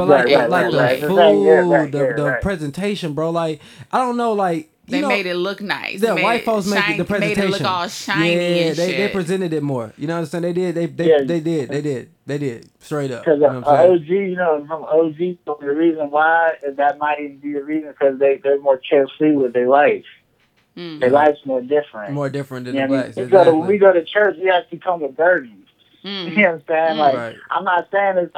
the presentation, bro. Like I don't know, like. You know, made it look nice. The white folks made the presentation. Made it look all shiny and shit. They presented it more. You know what I'm saying? They did. They did. Straight up. Because OG, you know, from OG, so the reason why that might even be the reason because they're more carefree with their life. Their life's more different. More different than the blacks. When we go to church, we actually come with burdens. You know what I'm saying? Like I'm not saying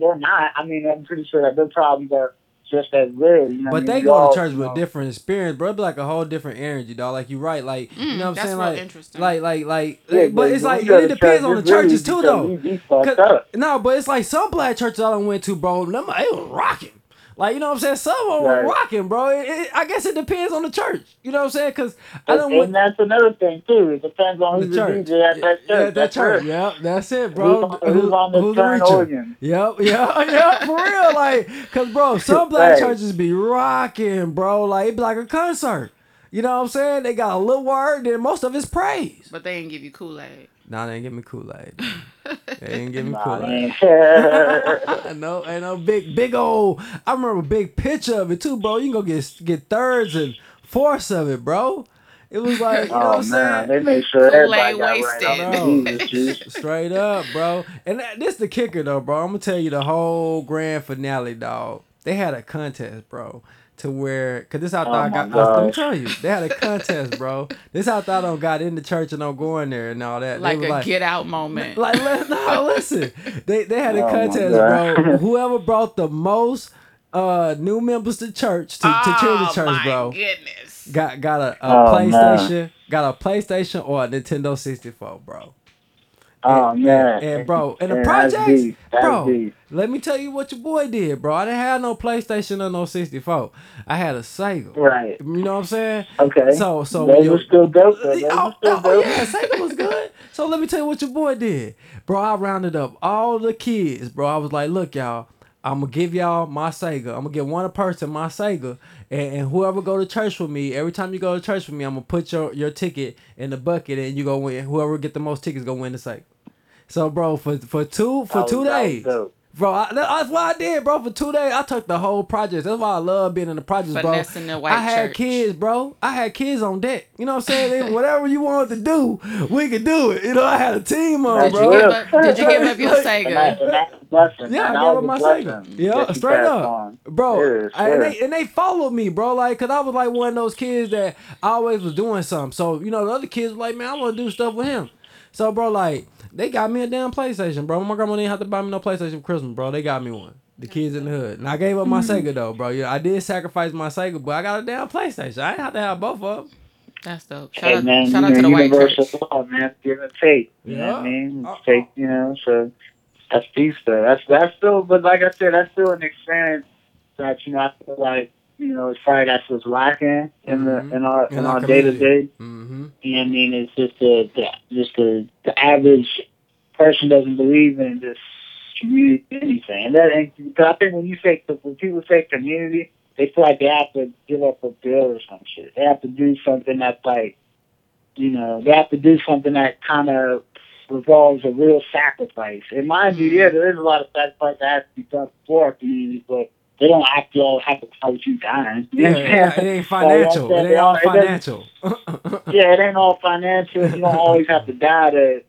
they're not. I mean, I'm pretty sure that their problems are just as real, you know. But they go to church with different experience, bro. It'd be like a whole different energy, dog. Like you're right, like you know what I'm saying, like interesting. But it's like it depends on the churches too, though. No, but it's like some black churches I went to, bro. They was rocking, like you know what I'm saying. Some of them were rocking, bro. I guess it depends on the church, you know what I'm saying? Because I don't. And that's another thing too. It depends on who's the DJ at that church. Yeah, that church. Yep, that's it, bro. Who's on the turn organ? Yep. For real, like, cause bro, some black churches be rocking, bro. Like it be like a concert. You know what I'm saying? They got a little word, then most of it's praise. But they ain't give you Kool-Aid. Nah, they ain't give me Kool-Aid. They ain't give me Kool-Aid. No, ain't no big old. I remember a big picture of it too, bro. You can go get thirds and fourths of it, bro. It was like, you know what I'm saying? They made sure everybody got right. Straight up, bro. And this the kicker though, bro. I'm gonna tell you the whole grand finale, dog. They had a contest, bro. To where, cause this how I thought let me tell you, they had a contest, bro. This how I thought I got in the church and I'm going there and all that. Like a get out moment. Like listen, they had a contest, bro. Whoever brought the most new members to church to children's church, bro. Goodness. Got a PlayStation, got a PlayStation or a Nintendo 64, bro. And bro, and the projects, bro. Let me tell you what your boy did, bro. I didn't have no PlayStation or no 64. I had a Sega. Right. You know what I'm saying? Okay. So they were still dope. Yeah, Sega was good. So let me tell you what your boy did, bro. I rounded up all the kids, bro. I was like, look, y'all, I'm gonna give y'all my Sega. I'm gonna give one person my Sega, and whoever go to church with me, every time you go to church with me, I'm gonna put your ticket in the bucket, and you go win. Whoever get the most tickets gonna win the Sega. So, bro, for two days, bro, that's what I did, bro. For 2 days, I took the whole project. That's why I love being in the project, bro. I had kids on deck. You know what I'm saying? Whatever you wanted to do, we could do it. You know, I had a team on, bro. Did you give up your Sega? Blessing, yeah, I gave him my Sega. Yeah, straight up, bro. Sure. And they followed me, bro. Like, cause I was like one of those kids that always was doing something. So you know, the other kids were like, man, I want to do stuff with him. So, bro, like they got me a damn PlayStation, bro. My grandma didn't have to buy me no PlayStation for Christmas, bro. They got me one. The kids in the hood, and I gave up my Sega though, bro. Yeah, I did sacrifice my Sega, but I got a damn PlayStation. I didn't have to have both of them. That's dope. Shout out to the white church. Law, man. Give and take. You know what I mean? Take, you know, so. That's peace, though. That's still, but like I said, that's still an experience that you know. I feel like you know, it's probably that's what's lacking in our day to day. You know what I mean? It's just the average person doesn't believe in this community anything. And I think when people say community, they feel like they have to give up a bill or some shit. They have to do something that's like, you know, they have to do something that kind of revolves a real sacrifice. And mind you, yeah, there is a lot of sacrifice that has to be done for our community, but they don't have to all have to fight you dying. Yeah, it ain't financial. It ain't all financial. Yeah, it ain't all financial. You don't always have to die to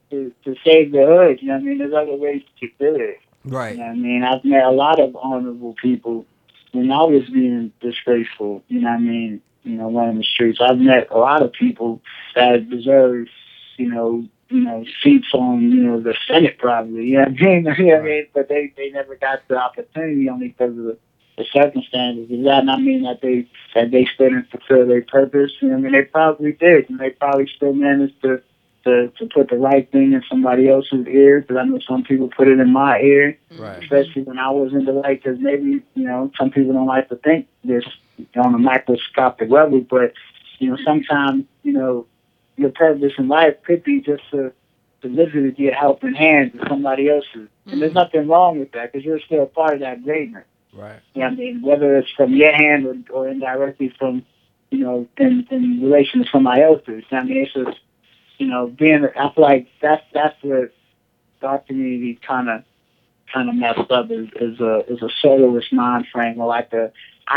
save the hood. You know what I mean? There's other ways to do it. Right. You know what I mean? I've met a lot of honorable people when I was being disgraceful. You know what I mean? You know, running the streets. I've met a lot of people that deserve, you know, seats on, you know, the Senate probably. You know what I mean? You know what I mean? But they never got the opportunity only because of the circumstances. Does that not mean that they still didn't fulfill their purpose? You know what I mean? They probably did, and they probably still managed to put the right thing in somebody else's ear, because I know some people put it in my ear, right. Especially when I was in the light, because maybe, you know, some people don't like to think this on a microscopic level, but, you know, sometimes, you know, your purpose in life could be just to literally be a helping hand to somebody else's. And there's nothing wrong with that, because you're still a part of that greatness. Right. You know what I mean? Whether it's from your hand or indirectly from, you know, in relation to somebody else's. I mean, it's just, you know, I feel like that's where our community kind of messed up is a soloist mind frame, or like I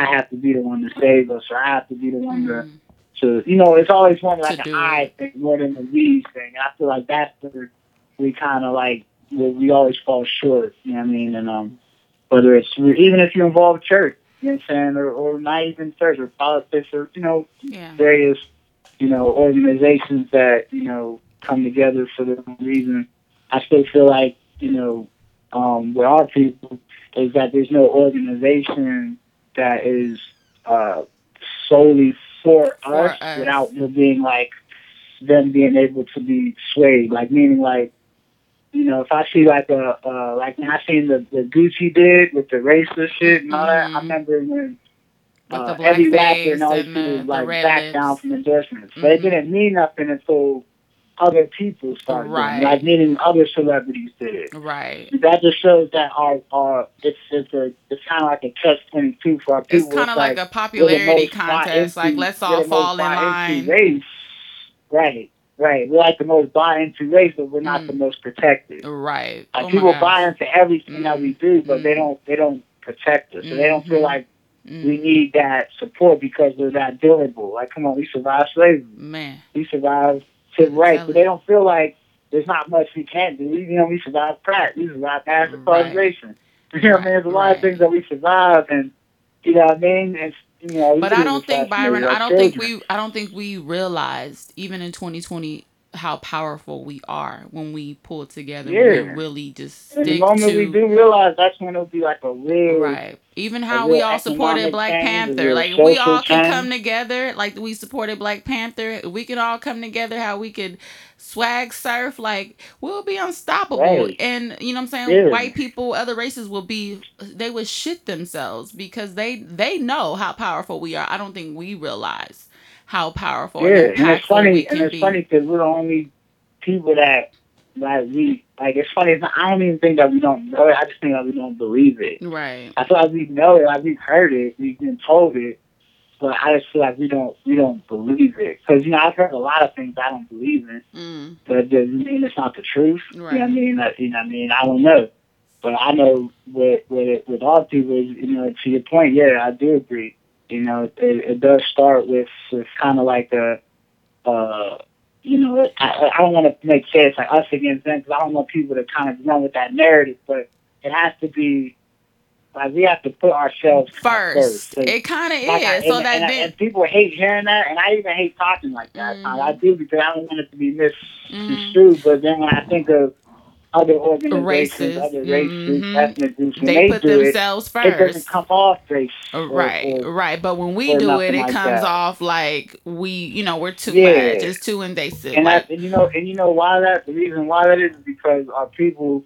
have to be the one to save us, or I have to be the one to you know, it's always one like an I thing more than a we thing. I feel like that's where we kind of like we always fall short. You know what I mean? And whether it's even if you involve church, you know what I'm saying, or not even church or politics or various. You know, organizations that, you know, come together for the reason. I still feel like, you know, with our people is that there's no organization that is solely for us without being like them being able to be swayed. Like, meaning like, you know, if I see like when I seen the Gucci did with the racist shit and all that, I remember when every rapper and all these people like back down from endorsements. But it didn't mean nothing until other people started doing it. Like, meaning other celebrities did it. Right. That just shows that our it's kind of like a catch-22 for our people. It's kind of like a popularity contest. Like, let's all fall in line. Race. Right. We're like the most buy into race, but we're not the most protected. Right. Like, people buy into everything that we do, but they don't protect us. So they don't feel like we need that support because we're that durable. Like, come on, we survived slavery. Man. We survived civil rights. But they don't feel like there's not much we can do. You know, we survived crack. We survived mass incarceration. You know what I mean? There's a lot of things that we survived, and, you know what I mean? And, you know, but I don't think, Byron, I don't think we realized, even in 2020, how powerful we are when we pull together and really just stick to. The moment we do realize, that's when it'll be like a real Even how we all supported Black Panther, like we all can come together, like we supported Black Panther. We can all come together. How we could swag surf, like we'll be unstoppable. Right. And you know what I'm saying? Yeah. White people, other races would shit themselves because they know how powerful we are. I don't think we realize how powerful and impactful we can be. And it's funny because we're the only people that it's funny. I don't even think that we don't know it. I just think that we don't believe it. Right. I feel like we know it. Like, we've heard it. We've been told it. But I just feel like we don't believe it. Because, you know, I've heard a lot of things I don't believe in. But it doesn't mean it's not the truth. Right. You know what I mean? I don't know. But I know with all people, you know, to your point, yeah, I do agree. You know, it does start with kind of like I don't want to make sense like us against them because I don't want people to kind of run with that narrative, but it has to be like we have to put ourselves first. So it kind of is. And people hate hearing that, and I even hate talking like that. I do because I don't want it to be misconstrued, but then when I think of other organizations, other races, ethnic groups, they put themselves first. It doesn't come off race. Right. But when we do it, it comes off like we, you know, we're too much. It's too invasive. And you know why that? The reason why that is because our people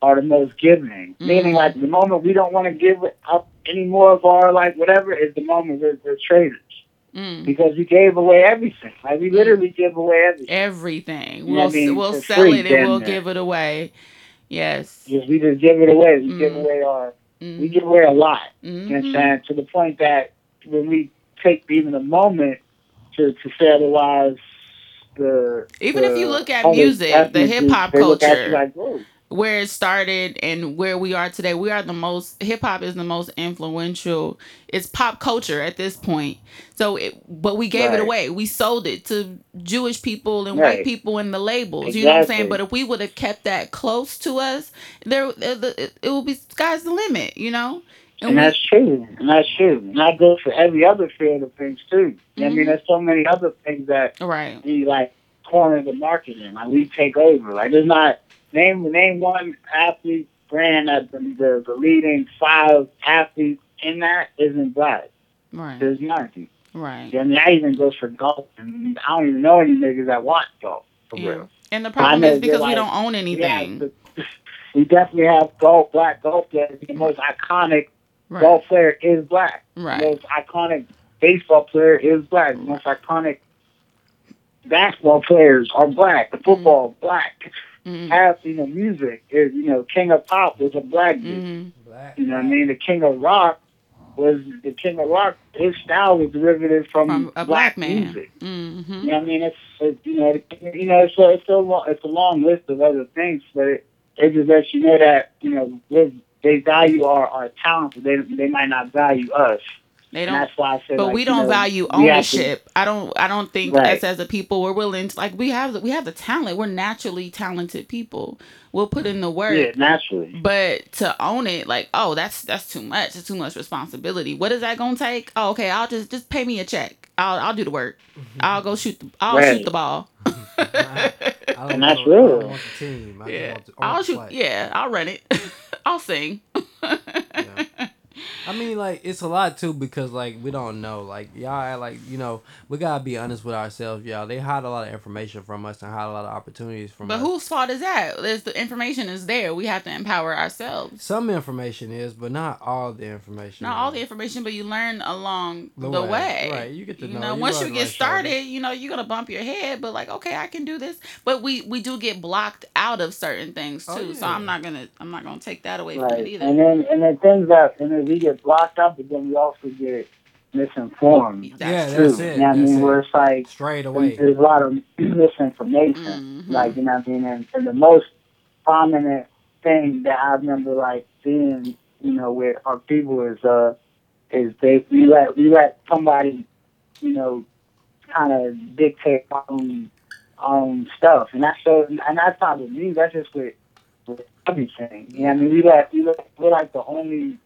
are the most giving. Meaning, like, the moment we don't want to give up any more of our, like, whatever, is the moment we're traitors. Because we gave away everything. Like, we literally give away everything. Everything. We'll sell it and we'll give it away. Yes. We just give it away. We give away our Mm-hmm. We give away a lot. Mm-hmm. You know what I'm saying? To the point that when we take even a moment to say otherwise, if you look at music, the hip hop culture, where it started and where we are today, we are the most, hip hop is the most influential. It's pop culture at this point. So, but we gave it away. We sold it to Jewish people and white people and the labels. Exactly. You know what I'm saying? But if we would have kept that close to us, it would be sky's the limit. You know. And that's true. And that's true. And I go for every other field of things, too. Mm-hmm. I mean, there's so many other things that we, corner the market in. We take over. There's not... Name one athlete brand that the leading 5 athletes in that isn't black. Right. There's nothing. Right. I mean, I even go for golf. And I don't even know any niggas that watch golf, for real. And the problem is because we don't own anything. Yeah, we definitely have golf, black golf. That's the most iconic... Golf player is black. Right. The most iconic baseball player is black. The most iconic basketball players are black. The football black. Mm-hmm. Music is, King of Pop was a black dude. Mm-hmm. Black. You know what I mean? The King of Rock was the King of Rock. His style was derivative from a black man. Music. Mm-hmm. You know what I mean? It's a long list of other things, but it just lets you know that they value our talent, but they might not value us. They don't. And that's why I said, we don't value ownership. I don't think us as a people we're willing to, we have the talent. We're naturally talented people. We'll put in the work. Yeah, naturally. But to own it, that's too much. It's too much responsibility. What is that gonna take? Oh, okay. I'll just pay me a check. I'll do the work. Mm-hmm. I'll go shoot the ball. And that's real. I want the team. I'll shoot. Flight. Yeah, I'll run it. I'll sing. Yeah. I mean, it's a lot too because we don't know. Y'all, we gotta be honest with ourselves, y'all. They hide a lot of information from us and hide a lot of opportunities from us. But whose fault is that? The information is there. We have to empower ourselves. Some information is, but not all the information. Not all the information, but you learn along the way. Right, you get to know. Once you get started, you're gonna bump your head. But okay, I can do this. But we do get blocked out of certain things too. Oh, yeah. So I'm not gonna take that away from it either. And then things that we get blocked up, but then we also get misinformed. That's true. That's it. You know what I mean? Where it's straight away. There's a lot of misinformation. Mm-hmm. You know what I mean? And the most prominent thing that I remember, seeing, with our people is we let somebody, kind of dictate our own stuff. And that's not with me. That's just with everything. You know what I mean? We're the only...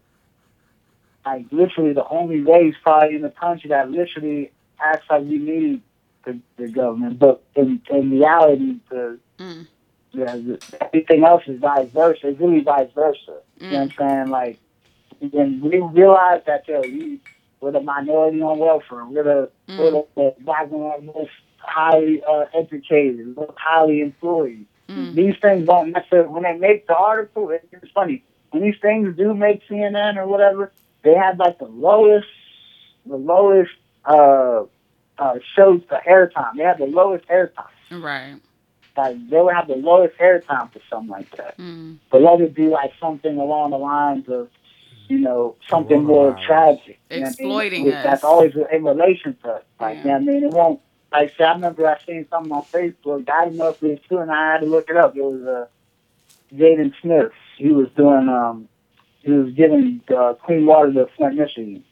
literally the only race probably in the country that literally acts like we need the government. But in reality, everything else is vice versa. It's really vice versa. Mm. You know what I'm saying? And we realize that we're the minority on welfare. We're the black and most highly educated, most highly employed. Mm. These things don't necessarily, when they make the article, it's funny. When these things do make CNN or whatever, they had the lowest shows for airtime. They had the lowest airtime. Right. They would have the lowest airtime for something like that. Mm. But let it be something along the lines of, something more tragic. Exploiting us. That's always in relation to us. You know what I mean? It won't. I remember I seen something on Facebook. I didn't know if it was true, and I had to look it up. It was Jaden Smith. He was doing. He was giving clean water to Flint, Michigan.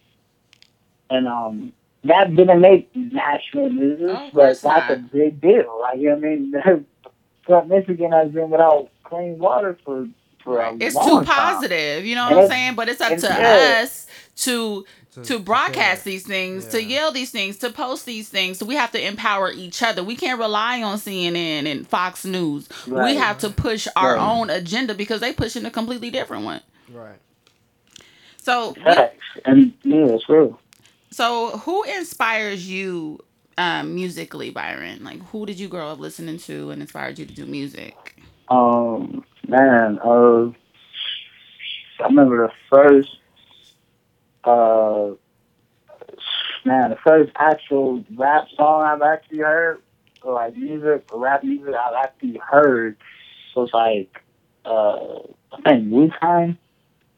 And that didn't make national news, but that's a big deal. You know what I mean? Flint, Michigan has been without clean water for a long time. It's too positive, you know what I'm saying? But it's up to us to broadcast these things, to yell these things, to post these things. So we have to empower each other. We can't rely on CNN and Fox News. Right. We have to push our own agenda because they pushing a completely different one. Right. So who inspires you musically, Byron? Who did you grow up listening to and inspired you to do music? I remember the first actual rap song I've actually heard, rap music I've actually heard was I think Wu Tang.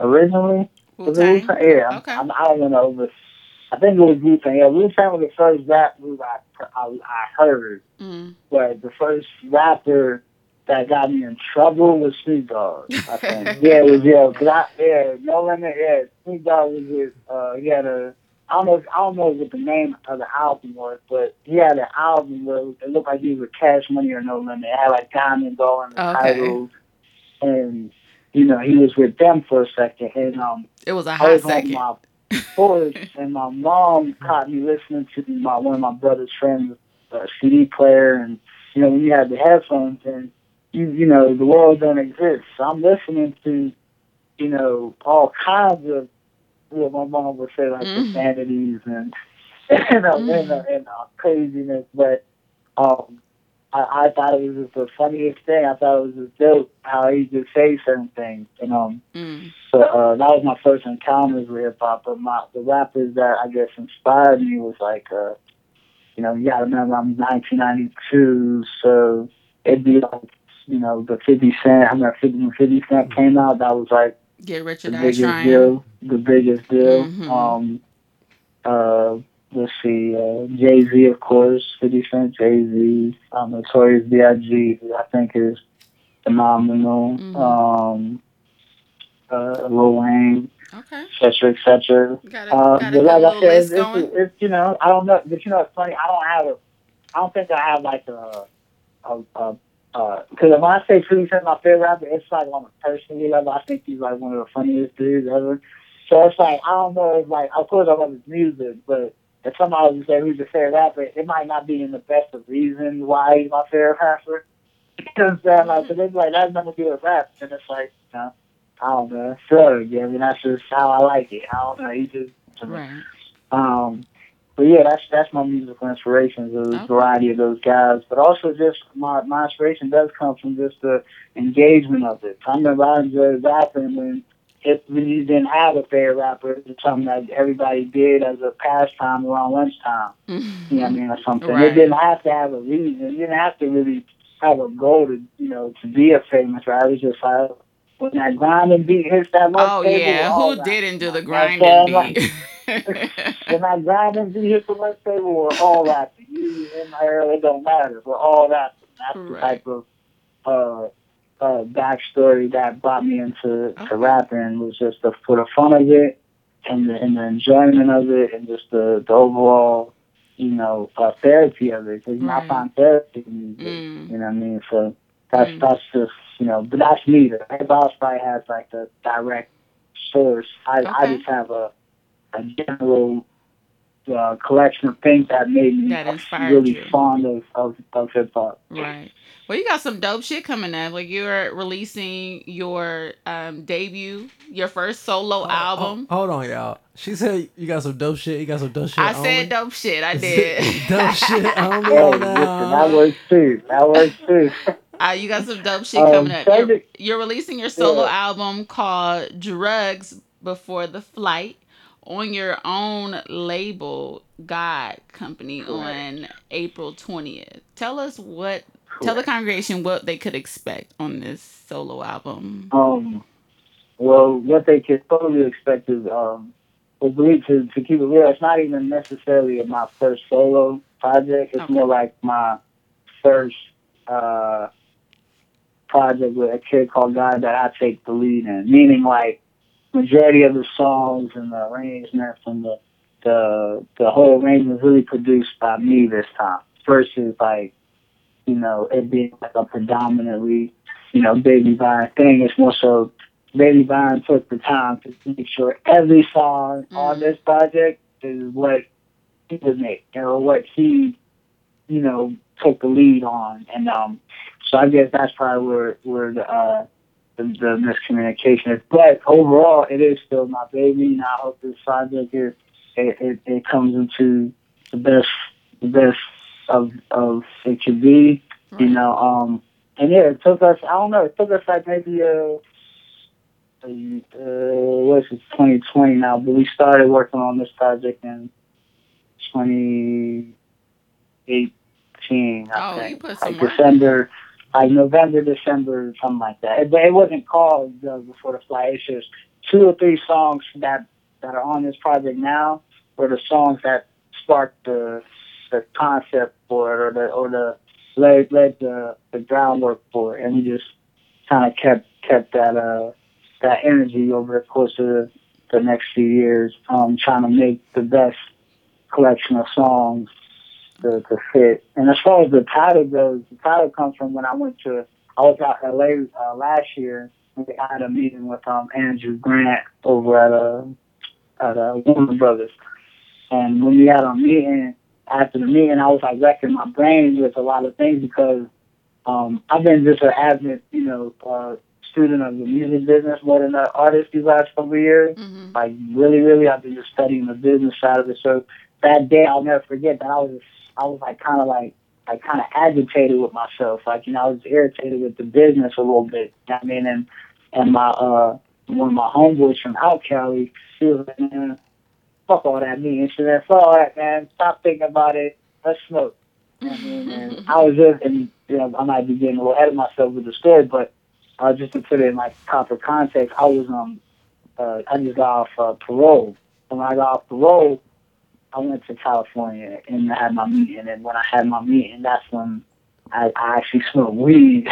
originally. Wu Tang? Yeah. Okay. I don't even know. But I think it was Wu Tang. Yeah, Wu Tang was the first rap group I heard. Mm. But the first rapper that got me in trouble was Snoop Dogg, I think. Yeah, it was, yeah. Cause No Limit, yeah. Snoop Dogg was his, he had a, I don't know what the name of the album was, but he had an album where it looked like he was Cash Money or No Limit. It had like diamonds all in the title. And, you know, he was with them for a second. And it was a hot second. I was on my porch, and my mom caught me listening to one of my brother's friends' CD player. And, you know, when you had the headphones and, you know, the world don't exist. So I'm listening to, you know, all kinds of what my mom would say, like profanities and craziness. But I thought it was just the funniest thing. I thought it was just dope how he just say certain things. And so that was my first encounters with hip hop. But the rappers that I guess inspired me was like, you know, you got to remember I'm 1992, so it'd be like, you know, the 50 Cent, I remember when 50 Cent came out, that was like the biggest deal. Mm-hmm. Let's see, Jay Z, of course, 50 Cent, Jay Z, Notorious B.I.G., I think is phenomenal, Lil Wayne, etc. But like I said, it's, you know, I don't know, but you know, it's funny, I don't think I have because when I say 50 Cent my favorite rapper, it's like on a personal level. I think he's like one of the funniest dudes ever. So it's like, I don't know, it's like, of course I love his music, but if somebody would say who's your favorite rapper, it might not be in the best of reasons why he's my favorite rapper. You know what I'm saying? Like, so they'd be like, that's nothing to do with rap. And it's like, you know, I don't know. Sure, yeah, I mean, that's just how I like it. I don't know. He just, right. But yeah, that's my musical inspiration, the variety of those guys. But also just my inspiration does come from just the engagement of it. I remember I enjoyed rapping when you didn't have a favorite rapper. It was something that everybody did as a pastime around lunchtime. Mm-hmm. You know what I mean? Or something. Right. It didn't have to have a reason. You didn't have to really have a goal to, you know, to be a famous rapper. It was just like, when that grinding beat hits that much. Oh, yeah. Who didn't do the grinding beat? When I grind and be here for my table, we're all rapping. You and my earl, it don't matter. We're all rapping. That's the type of backstory that brought me into to rapping, was just for the fun of it and the enjoyment of it, and just the overall, you know, therapy of it. Because I find therapy in music. You know what I mean? So that's just, you know, but that's me. Everybody else probably has like the direct source. I just have a general collection of things that made me really fond of hip hop. Right. Well, you got some dope shit coming up. Like, you're releasing your debut, your first solo album. Oh, hold on, y'all. She said you got some dope shit. You got some dope shit. I said dope shit. I did. Dope shit only. That works too. You got some dope shit coming up. You're releasing your solo album called Drugs Before the Flight, on your own label, God Company, on April 20th. Tell us tell the congregation what they could expect on this solo album. Well, what they could totally expect is, to keep it real, it's not even necessarily my first solo project. It's more like my first project with a kid called God that I take the lead in, meaning like, majority of the songs and the arrangements and the whole arrangement is really produced by me this time, versus like, you know, it being like a predominantly, you know, Baby Byron thing. It's more so Baby Byron took the time to make sure every song on this project is what he would make, or what he, you know, took the lead on. And so I guess that's probably where the miscommunication is. But overall, it is still my baby, and I hope this project is, it comes into the best of it could be, you know. And yeah, it took us, I don't know, like maybe what's it, 2020 now, but we started working on this project in 2018, I think. You put some work. Like November, December, something like that. But it wasn't called Drugs Before the Flight. It's just two or three songs that are on this project now were the songs that sparked the concept for it, or laid the groundwork for it, and we just kind of kept that energy over the course of the next few years, trying to make the best collection of songs to fit. And as far as the title goes, the title comes from when I was out in LA last year. We had a meeting with Andrew Grant over at Warner Brothers, and when we had a meeting, after the meeting, I was like wrecking my brain with a lot of things because I've been just an avid, student of the music business more than the artist these last couple of years. Mm-hmm. Like really, really, I've been just studying the business side of it. So that day, I'll never forget that I was like kind of agitated with myself. Like, I was irritated with the business a little bit. I mean, and my one of my homeboys from out Cali, she was like, man, fuck all that meeting. She said, fuck all that, man. Stop thinking about it. Let's smoke. And I was just, I might be getting a little ahead of myself with the story, but just to put it in like proper context, I just got off parole. And when I got off parole, I went to California and I had my meeting. And when I had my meeting, that's when I actually smoked weed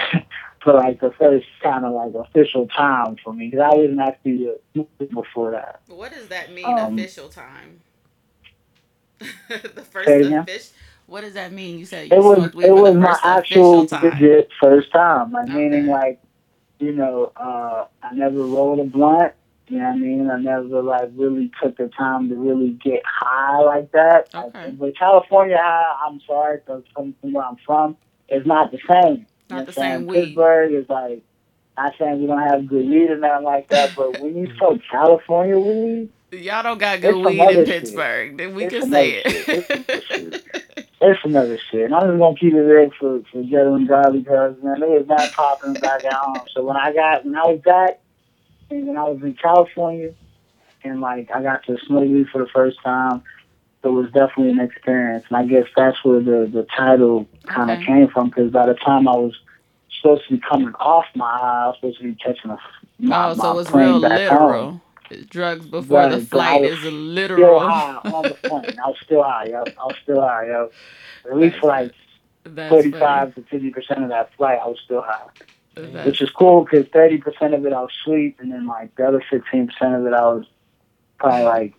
for like the first kind of like official time for me, because I wasn't actually before that. What does that mean, official time? The first official. What does that mean? You said it was my actual legit first time. Like, okay. Meaning like, I never rolled a blunt. You know what I mean? I never like really took the time to really get high like that. Okay. But California high, I'm sorry, because from where I'm from, it's not the same. Not the same weed. Pittsburgh is like, not saying we don't have good weed or nothing like that, but when you smoke California weed, y'all don't got good weed in Pittsburgh. Shit. Then we can say it. It's another shit. And I'm just going to keep it real for Ghetto and Godly, because, man, it was not popping back at home. So when I was back, and when I was in California, and, like, I got to smoke weed for the first time, it was definitely an experience. And I guess that's where the title kind of came from, because by the time I was supposed to be coming off my high, I was supposed to be catching my so it's real literal. Home. Drugs Before the Flight is a literal. I was still high, yo. At least for like 45 to 50% of that flight, I was still high. That's which is cool, because 30% of it I was asleep, and then like the other 15% of it I was probably like,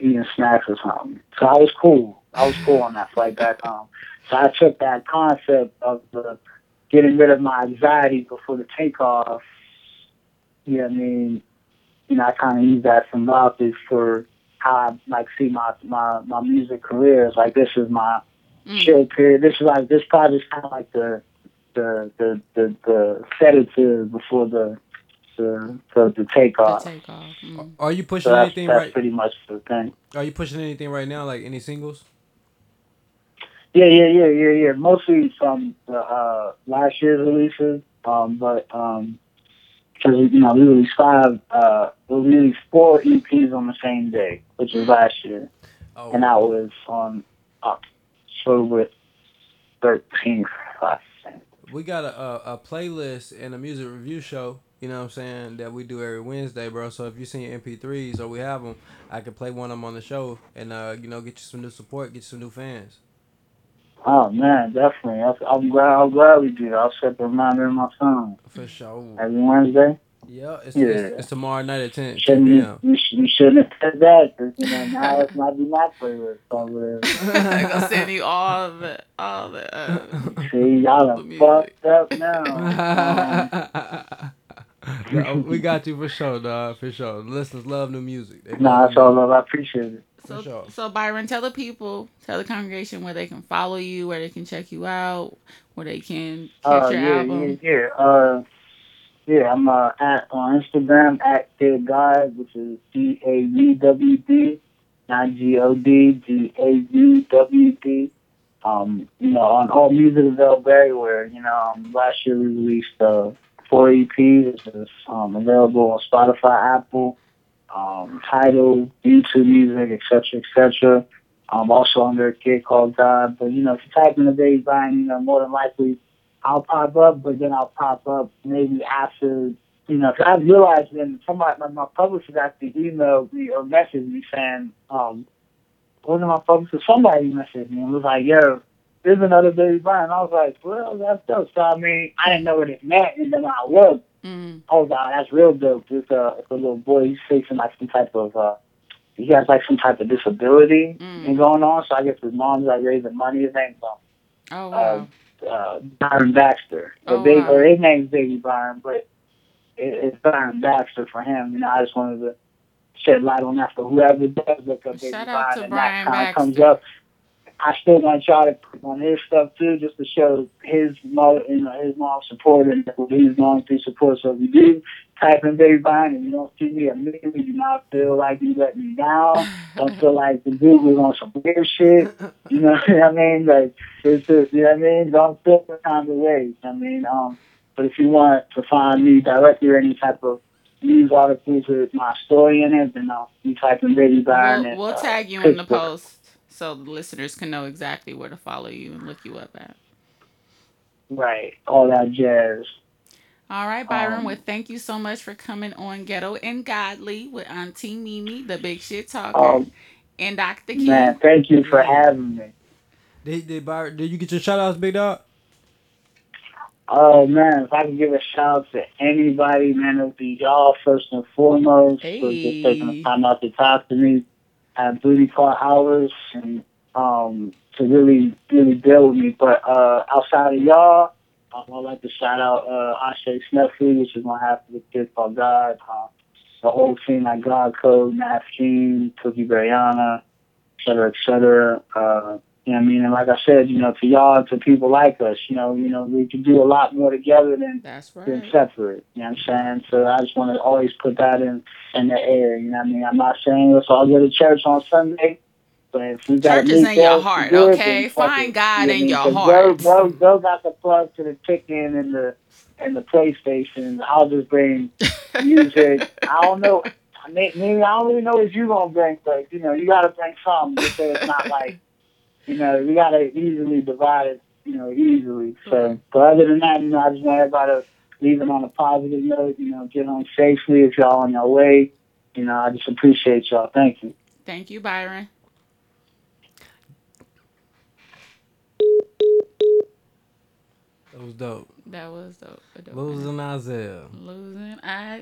eating snacks or something. So I was cool. On that flight back home. So I took that concept of getting rid of my anxiety before the takeoff. You know what I mean? I kind of use that symbology for how I like see my music career. It's like, this is my chill period. This is like, this project's kind of like the sedative before the takeoff. Are you pushing anything that's right? That's pretty much the thing. Are you pushing anything right now? Like any singles? Yeah. Mostly from the last year's releases, but. Because, we released four EPs on the same day, which was last year. Oh. And that was on October 13th. We got a playlist and a music review show, that we do every Wednesday, bro. So if you send your MP3s or we have them, I can play one of them on the show and, get you some new support, get you some new fans. Oh man, definitely. I'm glad we did. I'll set the reminder in my phone. For sure. Every Wednesday. Yeah, it's tomorrow night at 10. You shouldn't have said that. Cause, now it's might be my favorite song there. I'm gonna send you all the. See, y'all are fucked up now. We got you for sure, dog. For sure. Listeners love new music. That's all love. I appreciate it. So Byron, tell the congregation where they can follow you, where they can check you out, where they can catch your album. I'm on Instagram at Dear God, which is DAVWD, not GOD, DAVWD. On all music available everywhere. Last year we released 4 EPs, which is available on Spotify, Apple, Tidal, YouTube Music, etc. Also under a kid called God. But, if you type in the baby Byron, more than likely I'll pop up, but then I'll pop up maybe after you know, cause I realized then somebody, my publisher actually emailed me or messaged me saying, one of my publishers, somebody messaged me and was like, yo, there's another Baby Brian. I was like, well, that's dope. So, I mean, I didn't know what it meant. And then I looked. I was like, that's real dope. It's a little boy. He's facing like some type of, he has like some type of disability thing going on. So I guess his mom's like raising money. His name's Byron Baxter. So or his name's Baby Byron, but it's Byron Baxter for him. You know, I just wanted to shed light on that for whoever does look up Baby Byron and that kind of comes up. I still want to try to put on his stuff too, just to show his mother, you know, his mom's support and that he's going through support. So if you do type in Baby Brian and you don't see me immediately, do not feel like you let me down. Don't feel like the dude was on some weird shit. You know what I mean? Like, it's just, you know what I mean? Don't feel the kind of ways. I mean, but if you want to find me directly or any type of news articles with my story in it, then you type in Baby Brian. We'll tag you in the post, so the listeners can know exactly where to follow you and look you up at. Right. All that jazz. All right, Byron. Well, thank you so much for coming on Ghetto and Godly with Auntie Mimi, the big shit talker, and Dr. King. Man, thank you for having me. Byron, did you get your shout-outs, big dog? Oh, man, if I can give a shout-out to anybody, man, it would be y'all first and foremost for just taking the time out to talk to me. At booty call hours and to really deal with me. But outside of y'all, I'd like to shout out Osher Sniffle, which is going to happen with Kids All God. The whole team like God Code, Nafkeen, Cookie Bariana, et cetera, et cetera. You know what I mean? And like I said, you know, to y'all, to people like us, you know, we can do a lot more together than separate. You know what I'm saying? So I just want to always put that in the air. You know what I mean? I'm not saying let's all go to church on Sunday, but if you got church is in your heart, good, okay? Find God in your heart. Go got the plug to the chicken and the PlayStation. I'll just bring music. I don't know. I mean, I don't really know what you're gonna bring, but you know, you gotta bring something so it's not like. You know, we got to easily divide it, you know, easily. So, but other than that, you know, I just want everybody to leave it on a positive note, you know, get on safely if y'all on your way. You know, I just appreciate y'all. Thank you. Thank you, Byron. That was dope. A dope Losing guy.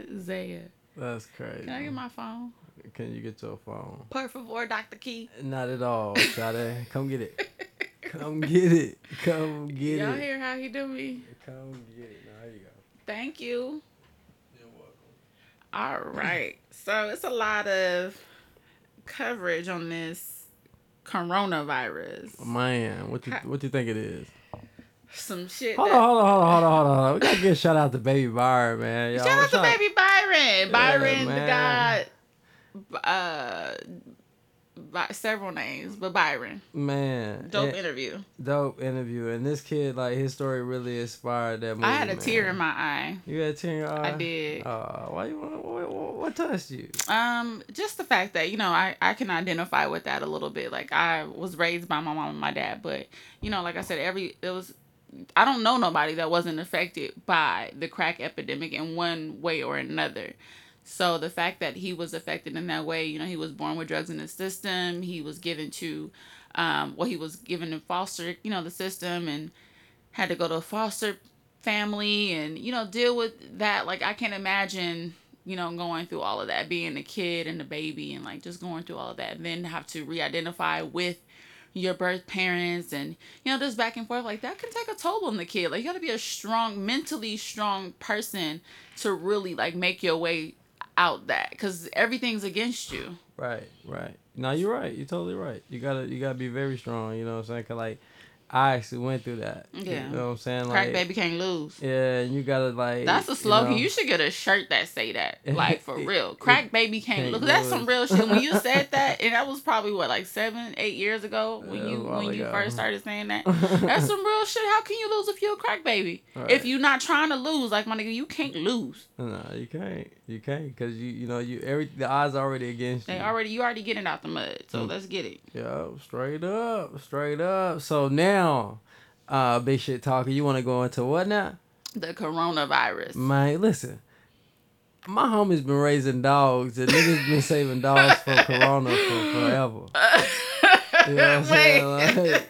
Isaiah. That's crazy. Can I get my phone? Can you get your phone? Por favor, Dr. Key. Not at all, Shada. Come get it. Y'all hear how he do me? Come get it. Now, here you go. Thank you. You're welcome. All right. So it's a lot of coverage on this coronavirus. Man, what you think it is? Some shit. Hold on. We gotta give a shout out to Baby Byron, man. Y'all. Shout out to Baby Byron. Byron, yeah, the God. By several names, but Byron, man, dope interview, and this kid, like, his story really inspired that movie. I had a tear in my eye. You had a tear in your eye? I did. What touched you? Just the fact that, you know, I can identify with that a little bit. Like, I was raised by my mom and my dad, but, you know, like I said, I don't know nobody that wasn't affected by the crack epidemic in one way or another. So the fact that he was affected in that way, you know, he was born with drugs in his system. He was given to, he was given in foster, you know, the system, and had to go to a foster family and, you know, deal with that. Like, I can't imagine, you know, going through all of that, being a kid and a baby and, like, just going through all of that, and then have to re-identify with your birth parents and, you know, just back and forth. Like, that can take a toll on the kid. Like, you got to be a mentally strong person to really, like, make your way out that, because everything's against you. Right. No, you're right. You're totally right. You gotta be very strong. You know what I'm saying? Cause, like, I actually went through that. Yeah. You know what I'm saying? Like, crack baby can't lose. Yeah, and you gotta, like. That's a slogan. You know? You should get a shirt that say that. Like, for real, crack baby can't lose. That's some real shit. When you said that, and that was probably what, like 7-8 years ago when you first started saying that. That's some real shit. How can you lose if you're a crack baby? Right. If you're not trying to lose, like, my nigga, you can't lose. No, you can't. You can't, cause the odds are already against you. You already getting out the mud. So let's get it. Yo, straight up. So now, big shit talker, you want to go into what now? The coronavirus. Man, listen, My homie's been raising dogs. The niggas been saving dogs for Corona for forever. You know what I'm saying?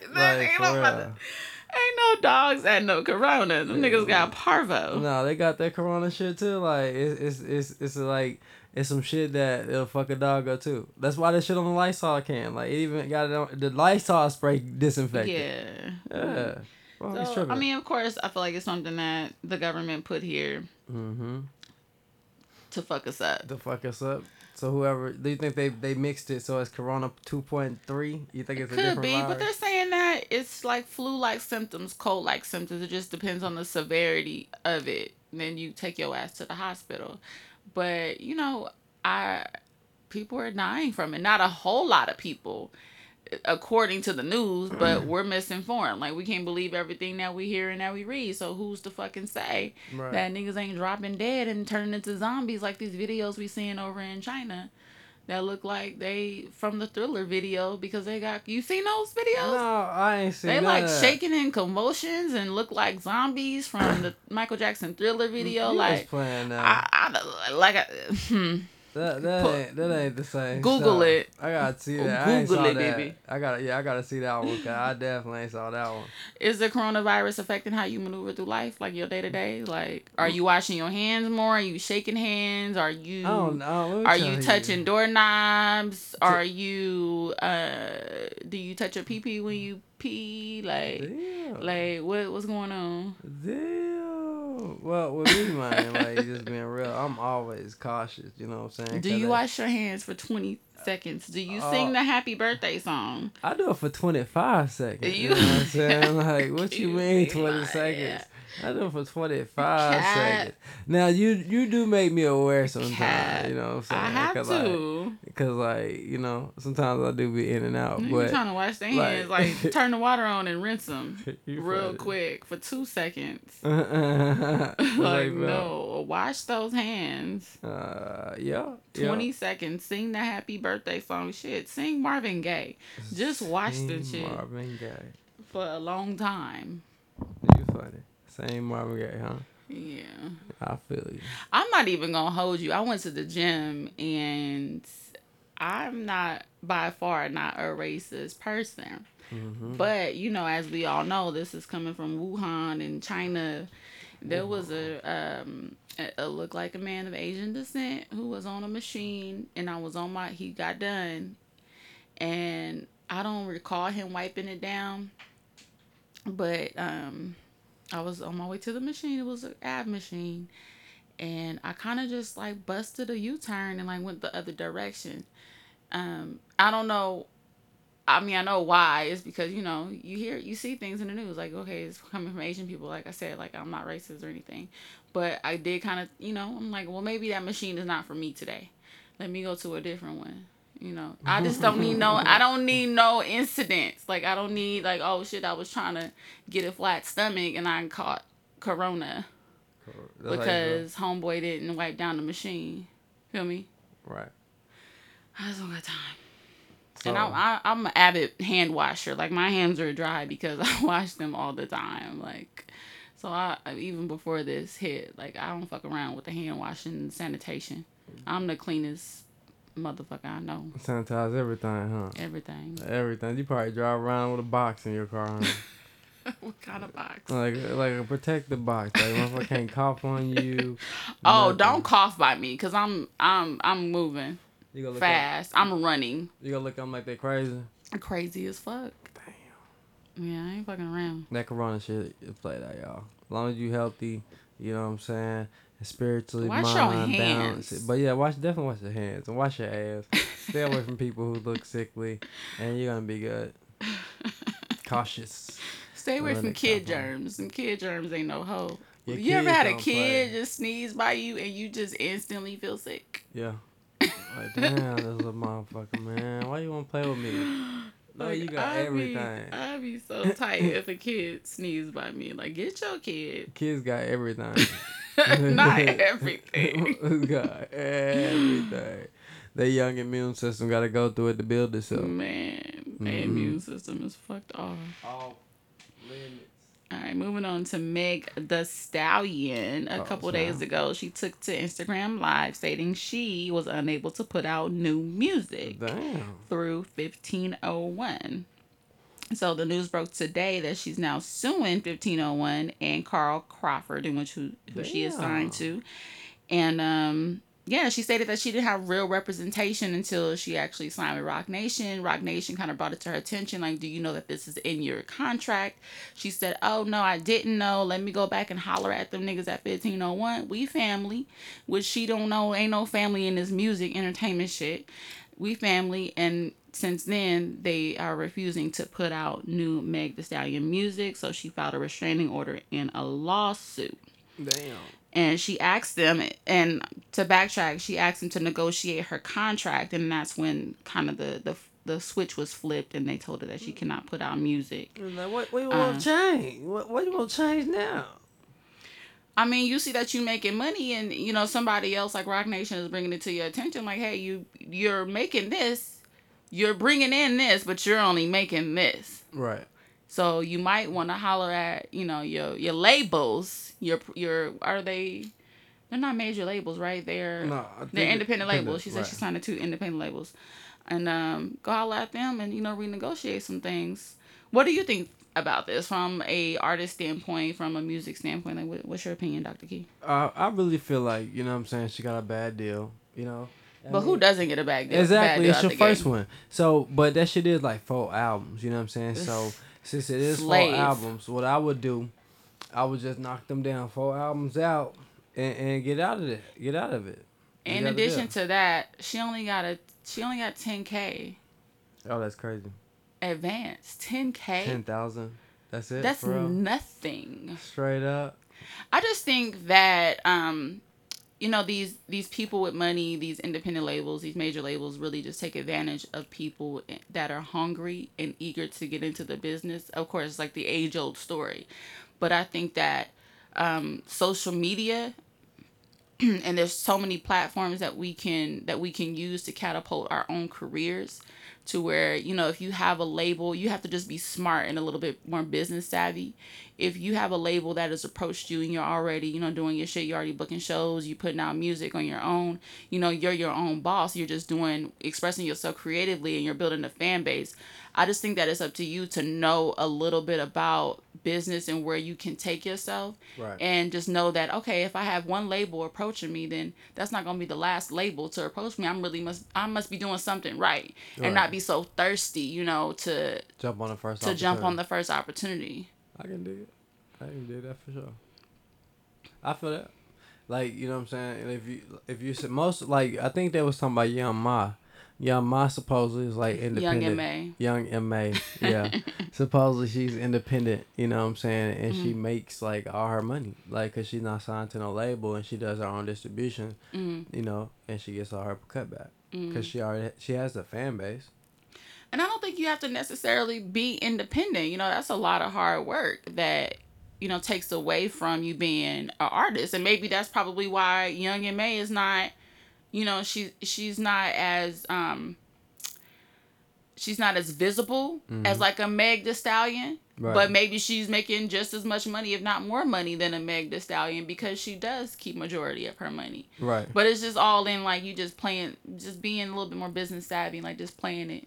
Ain't no dogs at no Corona. Them niggas got parvo. No, they got that Corona shit too. Like it's like it's some shit that it'll fuck a dog up too. That's why that shit on the Lysol can. Like it even got it on the Lysol spray disinfectant. Yeah. Well, so, I mean, of course, I feel like it's something that the government put here to fuck us up. To fuck us up. So whoever, do you think they mixed it so it's Corona 2.3? You think it's a different virus? Could be, but they're saying that it's like flu-like symptoms, cold-like symptoms. It just depends on the severity of it. And then you take your ass to the hospital. But, you know, people are dying from it. Not a whole lot of people, according to the news, but we're misinformed. Like, we can't believe everything that we hear and that we read. So who's to fucking say that niggas ain't dropping dead and turning into zombies like these videos we seeing over in China that look like they from the Thriller video, because they got, you seen those videos? No, I ain't seen they like that. Shaking in convulsions and look like zombies from the Michael Jackson Thriller video. That ain't the same. Google it. I gotta see that. Google it, baby. I gotta see that one, cause I definitely ain't saw that one. Is the coronavirus affecting how you maneuver through life, like your day to day? Like, are you washing your hands more? Are you shaking hands? Are you? Oh no. Are you touching doorknobs? Are you? Do you touch your pee pee when you pee? Like, damn. Like what's going on? Damn. Well, with me, man, like, just being real, I'm always cautious, you know what I'm saying? Do you wash your hands for 20 seconds? Do you sing the happy birthday song? I do it for 25 seconds, you know what I'm saying? Like, what you mean 20 seconds? I do it for 25 seconds. Now, you do make me aware sometimes, you know what I'm saying? I have to. Because, like, you know, sometimes I do be in and out. You're trying to wash their hands. Like, turn the water on and rinse them real quick for 2 seconds. Like, no. Wash those hands. Yeah. 20 seconds. Sing the happy birthday song. Shit. Sing Marvin Gaye. Just wash the shit. Marvin Gaye. For a long time. You funny. Same Marvin Gaye, huh? Yeah. I feel you. I'm not even going to hold you. I went to the gym, and I'm not, by far, not a racist person. Mm-hmm. But, you know, as we all know, this is coming from Wuhan in China. There was a looked like a man of Asian descent who was on a machine, and he got done. And I don't recall him wiping it down, but I was on my way to the machine. It was an ab machine. And I kind of just like busted a U-turn and like went the other direction. I don't know. I mean, I know why. It's because, you know, you see things in the news. Like, okay, it's coming from Asian people. Like I said, like, I'm not racist or anything. But I did kind of, you know, I'm like, well, maybe that machine is not for me today. Let me go to a different one. You know, I just don't need no incidents. Like, I don't need like, oh shit, I was trying to get a flat stomach and I caught Corona because homeboy didn't wipe down the machine. Feel me? Right. I just don't got time. So. And I'm an avid hand washer. Like, my hands are dry because I wash them all the time. Like, so I even before this hit, like, I don't fuck around with the hand washing and sanitation. I'm the cleanest motherfucker I know. Sanitize everything, huh? Everything. You probably drive around with a box in your car, huh? What kind of box? Like a protective box. Like, motherfucker can't cough on you. Oh, nothing. Don't cough by me, cause I'm moving. You gonna look fast. I'm running. You gonna look at them like they crazy? Crazy as fuck. Damn. Yeah, I ain't fucking around. That Corona shit, play that, y'all. As long as you healthy, you know what I'm saying. Spiritually, wash mind, balance. But yeah, definitely wash your hands and wash your ass. Stay away from people who look sickly, and you're gonna be good. Cautious. Stay away from kid germs. Some kid germs ain't no hoe. You ever had a kid just sneeze by you and you just instantly feel sick? Yeah. Like, damn, this little motherfucker, man. Why you wanna play with me? Like, you got everything. I'd be so tight if a kid sneezed by me. Like, get your kid. Kids got everything. Not everything. Got everything. Their young immune system got to go through it to build itself. Man, their immune system is fucked off. All limits. All right, moving on to Meg Thee Stallion. A couple days ago, she took to Instagram Live stating she was unable to put out new music through 1501. So the news broke today that she's now suing 1501 and Carl Crawford, in which who she is signed to. And she stated that she didn't have real representation until she actually signed with Roc Nation. Roc Nation kind of brought it to her attention, like, do you know that this is in your contract? She said, oh, no, I didn't know. Let me go back and holler at them niggas at 1501. We family, which she don't know. Ain't no family in this music entertainment shit. We family. And since then, they are refusing to put out new Meg Thee Stallion music. So she filed a restraining order in a lawsuit. Damn. And she asked them, and to backtrack, she asked them to negotiate her contract, and that's when kind of the switch was flipped, and they told her that she cannot put out music. Like, what you want to change? What you want to change now? I mean, you see that you making money, and you know somebody else like Roc Nation is bringing it to your attention. Like, hey, you're making this, you're bringing in this, but you're only making this. Right. So you might want to holler at, you know, your labels. They're not major labels, right? They're independent labels. She said she signed to 2 independent labels, and go holler at them and, you know, renegotiate some things. What do you think about this from a artist standpoint, from a music standpoint? Like, what's your opinion, Dr. Key? I really feel like, you know what I'm saying, she got a bad deal, you know. But who doesn't get a bad deal? Exactly, it's your first one. So, but that shit is like 4 albums, you know what I'm saying? So. Since it is 4 albums, what I would do, I would just knock them down 4 albums out and get out of it. Get out of it. In addition to that, she only got $10,000. Oh, that's crazy. Advance $10,000. 10,000. That's it. That's nothing. Straight up. I just think that you know, these people with money, these independent labels, these major labels really just take advantage of people that are hungry and eager to get into the business. Of course, it's like the age-old story. But I think that social media, and there's so many platforms that we can use to catapult our own careers to where, you know, if you have a label, you have to just be smart and a little bit more business savvy. If you have a label that has approached you and you're already, you know, doing your shit, you're already booking shows, you're putting out music on your own, you know, you're your own boss. You're just expressing yourself creatively and you're building a fan base. I just think that it's up to you to know a little bit about business and where you can take yourself. Right. And just know that, okay, if I have one label approaching me, then that's not going to be the last label to approach me. I must be doing something right and not be so thirsty, you know, to jump on the first opportunity. I can dig it. I can do that for sure. I feel that. Like, you know what I'm saying? And if you said most, like, I think they was talking about Young Ma. Young Ma supposedly is like independent. Young Ma. Yeah. Supposedly she's independent, you know what I'm saying? And she makes like all her money. Like, because she's not signed to no label and she does her own distribution, you know, and she gets all her cut back. Because she has a fan base. And I don't think you have to necessarily be independent. You know, that's a lot of hard work that, you know, takes away from you being an artist. And maybe that's probably why Young Ma is not, you know, she's not as visible as like a Meg Thee Stallion. Right. But maybe she's making just as much money, if not more money, than a Meg Thee Stallion because she does keep majority of her money. Right. But it's just all in, like, you just playing, just being a little bit more business savvy, like just playing it out.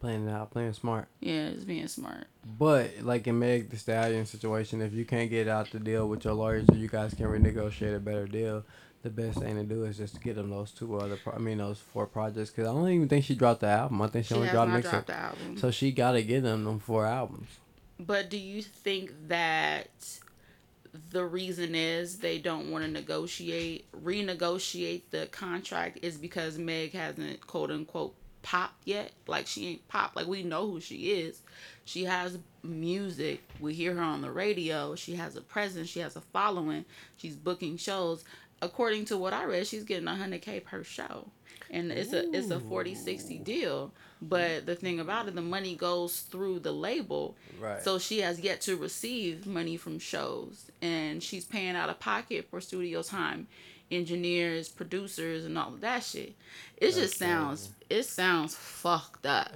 Playing it out, playing smart. Yeah, just being smart. But, like in Meg Thee Stallion situation, if you can't get out the deal with your lawyers or you guys can renegotiate a better deal, the best thing to do is just get them those 4 projects. Because I don't even think she dropped the album. I think she only dropped the album. So she got to get them 4 albums. But do you think that the reason is they don't want to renegotiate the contract is because Meg hasn't, quote unquote, popped yet? Like, she ain't popped. Like, we know who she is. She has music. We hear her on the radio. She has a presence. She has a following. She's booking shows. According to what I read, she's getting $100,000 per show, and it's a 40-60 deal. But the thing about it, the money goes through the label, right? So she has yet to receive money from shows, and she's paying out of pocket for studio time, engineers, producers, and all of that shit. It sounds fucked up.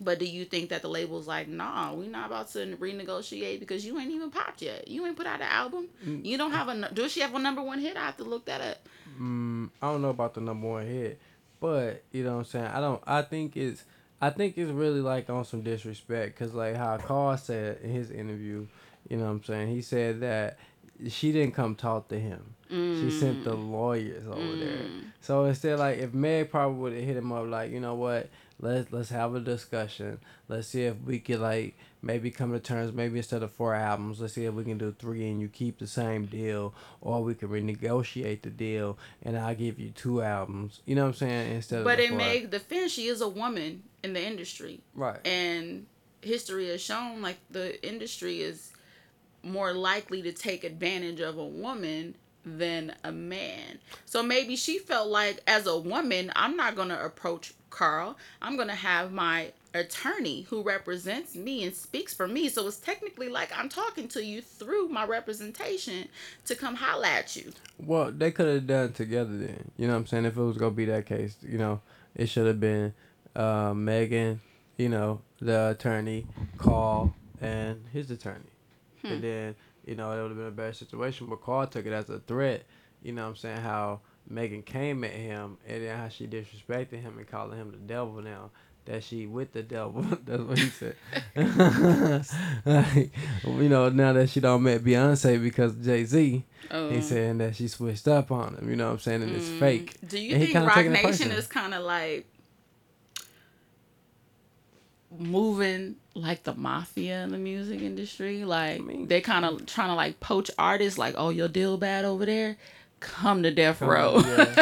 But do you think that the label's like, nah, we're not about to renegotiate because you ain't even popped yet. You ain't put out an album. You don't have a... Does she have a number one hit? I have to look that up. I don't know about the number one hit, but you know what I'm saying? I think it's really like on some disrespect because like how Carl said in his interview, you know what I'm saying? He said that she didn't come talk to him. She sent the lawyers over there. So instead, like, if Meg probably would have hit him up, like, you know what? Let's have a discussion. Let's see if we could, like, maybe come to terms. Maybe instead of 4 albums, let's see if we can do 3 and you keep the same deal. Or we can renegotiate the deal and I'll give you 2 albums. You know what I'm saying? But in Meg's defense, she is a woman in the industry. Right. And history has shown, like, the industry is more likely to take advantage of a woman than a man. So maybe she felt like, as a woman, I'm not going to approach Carl. I'm going to have my attorney who represents me and speaks for me. So it's technically like I'm talking to you through my representation to come holler at you. Well, they could have done it together then. You know what I'm saying? If it was going to be that case, you know, it should have been Megan, you know, the attorney, Carl, and his attorney. And then, you know, it would have been a bad situation. But Carl took it as a threat, you know what I'm saying, how Megan came at him and then how she disrespected him and calling him the devil now. That she with the devil. That's what he said. Like, you know, now that she don't met Beyonce because of Jay Z, he's saying that she switched up on him, you know what I'm saying, and it's fake. Do you think Roc Nation is kind of like moving like the mafia in the music industry? Like, I mean, they kind of trying to like poach artists, like, oh, your deal bad over there, come to Death Row. Come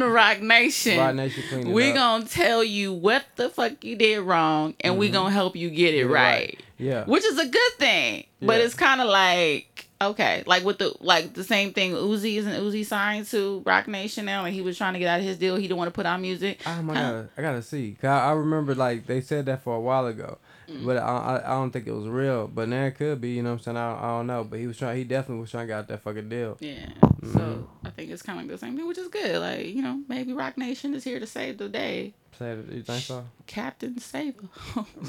to Roc Nation. We're gonna tell you what the fuck you did wrong and we're gonna help you get it right. Yeah, which is a good thing. But it's kind of like, okay, like with the, like the same thing Uzi is, and Uzi signed to Roc Nation now, and he was trying to get out of his deal. He didn't want to put out music. Oh my God, I gotta see. Cause I remember like they said that for a while ago, but I don't think it was real. But now it could be, you know what I'm saying? I don't know. But he was trying. He definitely was trying to get out that fucking deal. Yeah. So I think it's kind of like the same thing, which is good. Like, you know, maybe Roc Nation is here to save the day. You think so? Captain Saber.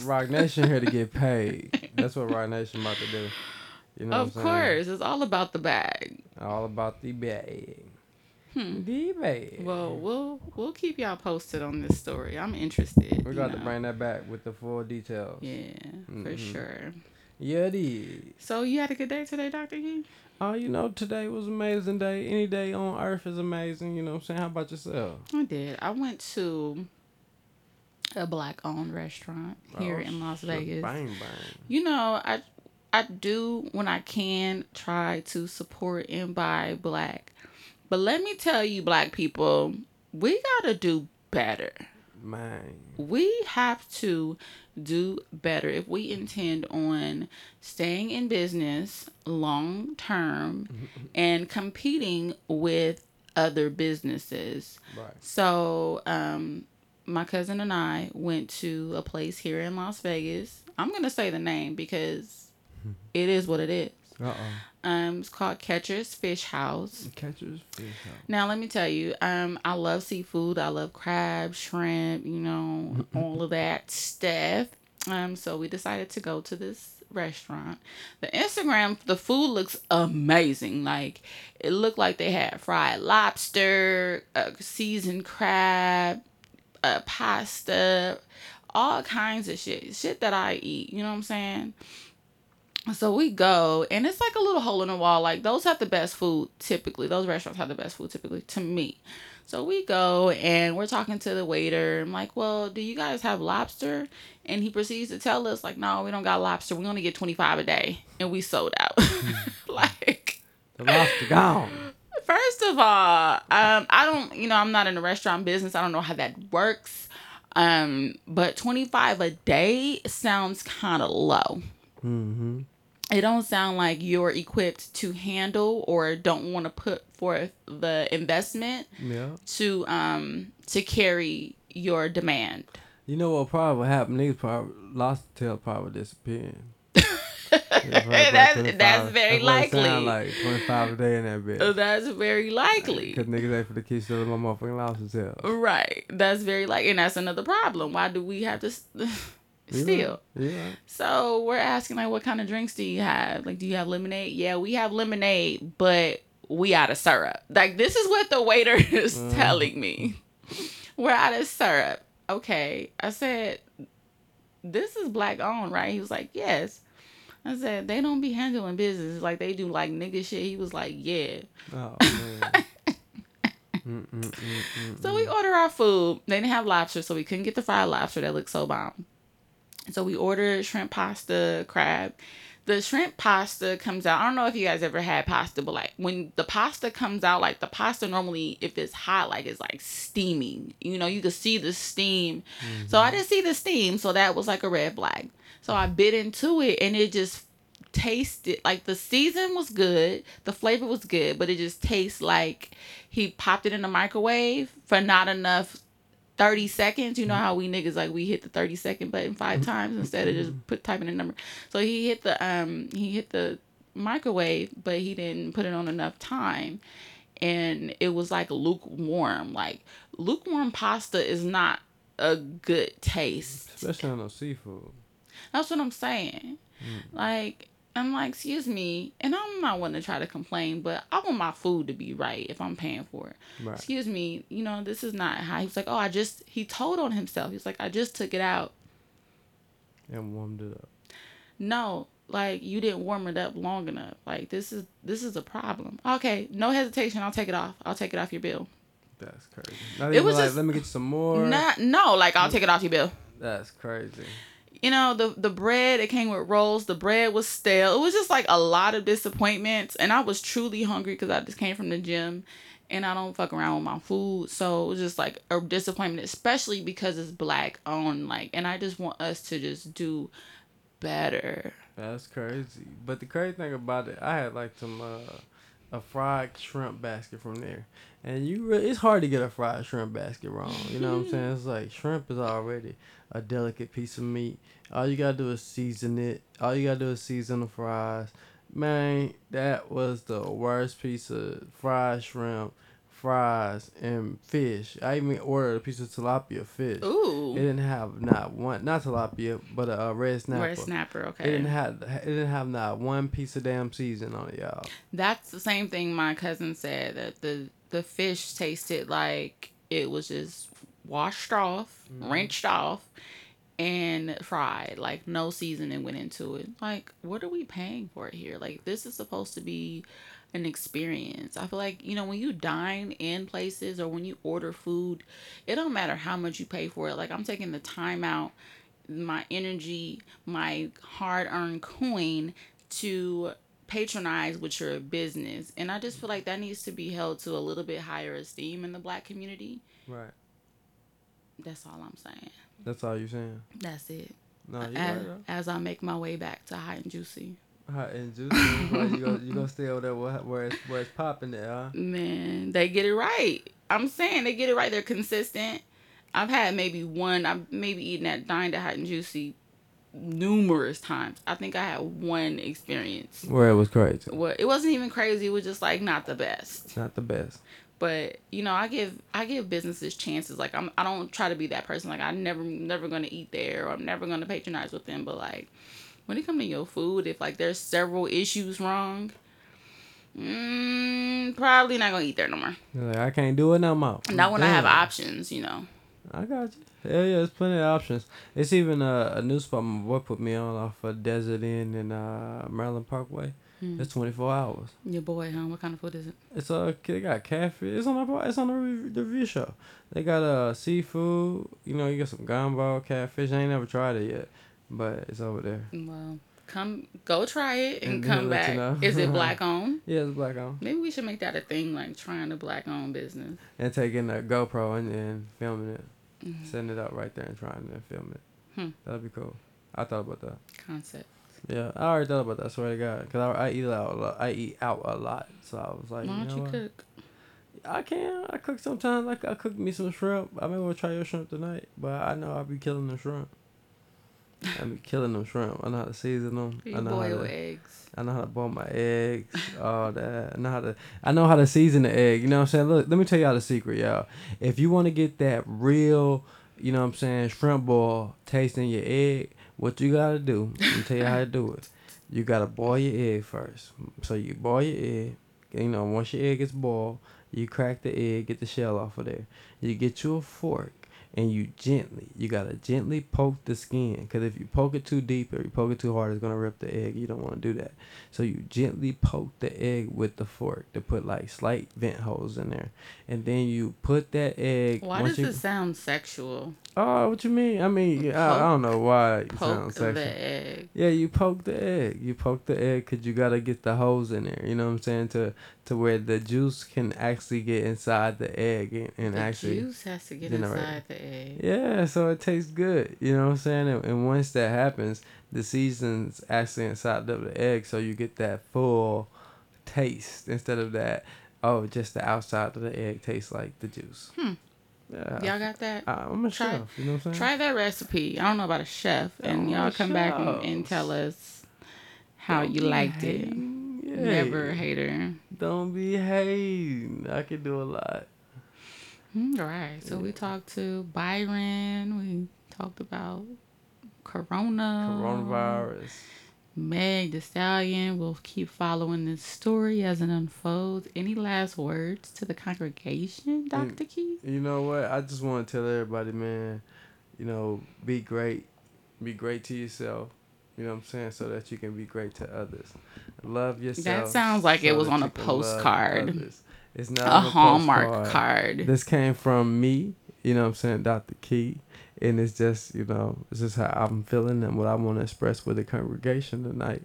Roc Nation here to get paid. That's what Roc Nation about to do. You know, of course, it's all about the bag. All about the bag. The bag. Well, we'll keep y'all posted on this story. I'm interested. We're going to bring that back with the full details. Yeah, for sure. Yeah, it is. So you had a good day today, Dr. King? Oh, you know, today was an amazing day. Any day on earth is amazing. You know what I'm saying? How about yourself? I did. I went to a black-owned restaurant here in Las Vegas. Bang, bang. You know, I do, when I can, try to support and buy black. But let me tell you, black people, we got to do better. Man. We have to do better if we intend on staying in business long term and competing with other businesses. Right. So, my cousin and I went to a place here in Las Vegas. I'm going to say the name because it is what it is. It's called Catcher's Fish House. Catcher's Fish House. Now, let me tell you, I love seafood. I love crab, shrimp, you know, all of that stuff. So we decided to go to this restaurant. The Instagram, the food looks amazing. Like, it looked like they had fried lobster, seasoned crab, pasta, all kinds of shit. Shit that I eat, you know what I'm saying? So we go, and it's like a little hole in the wall. Like, those have the best food typically. Those restaurants have the best food typically, to me. So we go, and we're talking to the waiter. I'm like, well, do you guys have lobster? And he proceeds to tell us, like, no, we don't got lobster. We only get 25 a day, and we sold out. Like, the lobster gone. First of all, I don't, you know, I'm not in the restaurant business. I don't know how that works. But 25 a day sounds kind of low. Mm-hmm. It don't sound like you're equipped to handle or don't want to put forth the investment to carry your demand. You know what probably happened? These probably lost tail probably disappearing. That's very likely. Like 25 a day in that bitch. That's very likely. Because niggas ain't for the keys to my motherfucking losses hell. Right. That's very likely. And that's another problem. Why do we have to steal? Yeah. So we're asking, like, what kind of drinks do you have? Like, do you have lemonade? Yeah, we have lemonade, but we out of syrup. Like, this is what the waiter is telling me. We're out of syrup. Okay. I said, this is black owned, right? He was like, yes. I said, they don't be handling business like they do, like nigga shit. He was like, yeah. Oh, man. So we order our food. They didn't have lobster, so we couldn't get the fried lobster that looked so bomb. So we ordered shrimp pasta, crab. The shrimp pasta comes out. I don't know if you guys ever had pasta, but like when the pasta comes out, like the pasta normally, if it's hot, like it's like steaming. You know, you can see the steam. Mm-hmm. So I didn't see the steam. So that was like a red flag. So I bit into it and it just tasted like the season was good. The flavor was good, but it just tastes like he popped it in the microwave for not enough 30 seconds. You know how we niggas, like, we hit the 30 second button 5 times instead of just typing a number. So he hit the microwave, but he didn't put it on enough time. And it was like lukewarm. Like, lukewarm pasta is not a good taste. Especially on no seafood. That's what I'm saying. Like, I'm like, excuse me, and I'm not one to try to complain, but I want my food to be right if I'm paying for it. Right. Excuse me, you know, this is not how. He was like, oh, he told on himself. He was like, I just took it out. And warmed it up. No, like, you didn't warm it up long enough. Like, this is a problem. Okay, no hesitation. I'll take it off. I'll take it off your bill. That's crazy. Not even it was like, just, let me get you some more. I'll take it off your bill. That's crazy. You know, the bread, it came with rolls. The bread was stale. It was just like a lot of disappointments. And I was truly hungry because I just came from the gym and I don't fuck around with my food. So it was just like a disappointment, especially because it's black owned. Like, and I just want us to just do better. That's crazy. But the crazy thing about it, I had like some, a fried shrimp basket from there. And it's hard to get a fried shrimp basket wrong. You know what I'm saying? It's like shrimp is already a delicate piece of meat. All you gotta do is season it. All you gotta do is season the fries. Man, that was the worst piece of fried shrimp, fries, and fish. I even ordered a piece of tilapia fish. Ooh. It didn't have not tilapia, but a red snapper. Red snapper, okay. It didn't have not one piece of damn season on it, y'all. That's the same thing my cousin said, that the fish tasted like it was just washed off, rinsed off, and fried. Like, no seasoning went into it. Like, what are we paying for here? Like, this is supposed to be an experience. I feel like, you know, when you dine in places or when you order food, it don't matter how much you pay for it. Like, I'm taking the time out, my energy, my hard-earned coin to patronize with your business. And I just feel like that needs to be held to a little bit higher esteem in the black community. Right. That's all I'm saying. That's all you're saying? That's it. No, you're right, though. As I make my way back to Hot and Juicy. Hot and Juicy. you gonna stay over there where it's popping there, huh? Man, they get it right. I'm saying they get it right. They're consistent. I've had dined at Hot and Juicy numerous times. I think I had one experience where it was crazy. Well, it wasn't even crazy. It was just like not the best. Not the best. But, you know, I give businesses chances. Like, I don't try to be that person. Like, I'm never gonna eat there, or I'm never gonna patronize with them. But like, when it comes to your food, if, like, there's several issues wrong, probably not going to eat there no more. Like, I can't do it no more. Not when I have options, you know. I got you. Hell yeah, there's plenty of options. It's even a new spot my boy put me on off of Desert Inn in Maryland Parkway. It's 24 hours. Your boy, huh? What kind of food is it? It's they got catfish. It's on the review show. They got seafood. You know, you got some gumbo, catfish. I ain't never tried it yet. But it's over there. Well, go try it and come back. You know. Is it black owned? Yeah, it's black owned. Maybe we should make that a thing, like trying a black owned business. And taking a GoPro and then filming it. Mm-hmm. Setting it up right there and trying to film it. That'd be cool. I thought about that. Concept. Yeah, I already thought about that, I swear to God. Because I eat out a lot. So I was like, Why don't you cook? I can. I cook sometimes. Like, I cook me some shrimp. I may want to try your shrimp tonight. But I know I'll be killing the shrimp. I be killing them shrimp. I know how to season them. You boil eggs. I know how to boil my eggs. All that. I know how to season the egg. You know what I'm saying? Look, let me tell y'all the secret, y'all. If you want to get that real, you know what I'm saying, shrimp ball tasting your egg, what you got to do, let me tell you how to do it. You got to boil your egg first. So you boil your egg. You know, once your egg gets boiled, you crack the egg, get the shell off of there. You get you a fork. And you gotta gently poke the skin, because if you poke it too deep or you poke it too hard, it's gonna rip the egg. You don't want to do that. So you gently poke the egg with the fork to put like slight vent holes in there, and then you put that egg. Why does it sound sexual? Oh, what you mean? I mean, poke, I don't know why it sounds sexual. Poke the egg. Yeah, you poke the egg. You poke the egg because you gotta get the holes in there. You know what I'm saying? To where the juice can actually get inside the egg and the actually juice has to get inside the egg. Yeah, so it tastes good. You know what I'm saying? And once that happens, the season's actually inside of the egg, so you get that full taste instead of that. Oh, just the outside of the egg tastes like the juice. Yeah. Y'all got that? I'm a chef. You know what I'm saying? Try that recipe. I don't know about a chef, and y'all come back and tell us how you liked it. Never a hater. Don't be hating. I can do a lot. All right. So we talked to Byron. We talked about coronavirus. Meg Thee Stallion. We'll keep following this story as it unfolds. Any last words to the congregation, Dr. Keith? You know what? I just want to tell everybody, man, you know, be great. Be great to yourself. You know what I'm saying? So that you can be great to others. Love yourself. That sounds like it was on a postcard. It's not a Hallmark card. This came from me, you know what I'm saying, Dr. Key. And it's just, you know, it's just how I'm feeling and what I want to express with the congregation tonight.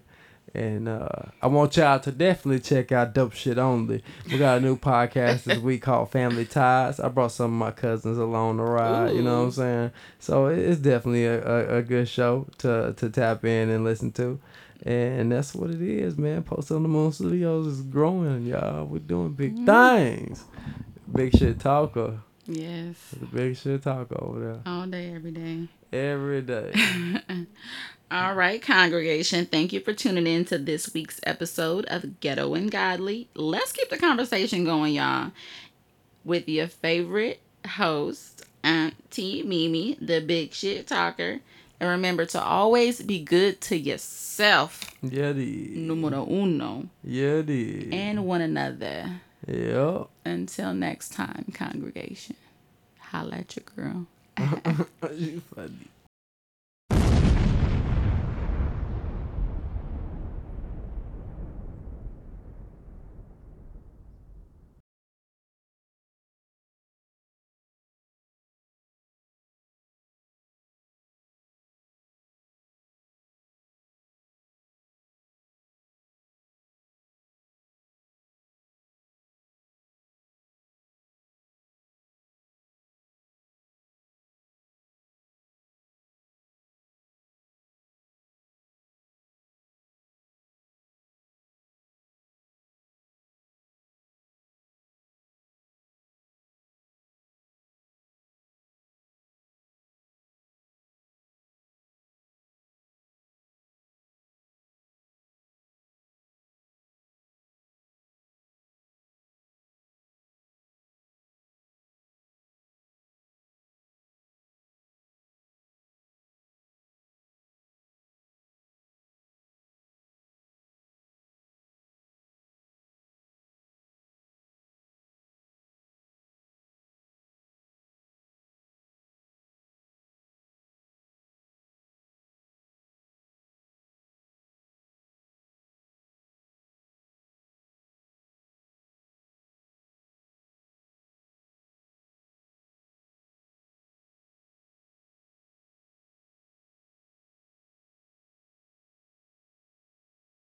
And I want y'all to definitely check out Dope Shit Only. We got a new podcast this week called Family Ties. I brought some of my cousins along the ride. Ooh. You know what I'm saying? So it's definitely a good show to tap in and listen to. And that's what it is, man. Post on the Moon Studios is growing, y'all. We're doing big things. Big shit talker. Yes. The big shit talker over there. All day, every day. Every day. All right, congregation. Thank you for tuning in to this week's episode of Ghetto and Godly. Let's keep the conversation going, y'all, with your favorite host, Auntie Mimi, the big shit talker. And remember to always be good to yourself. Yeti. Numero uno. Yeti. And one another. Yep. Until next time, congregation. Holla at your girl. You funny.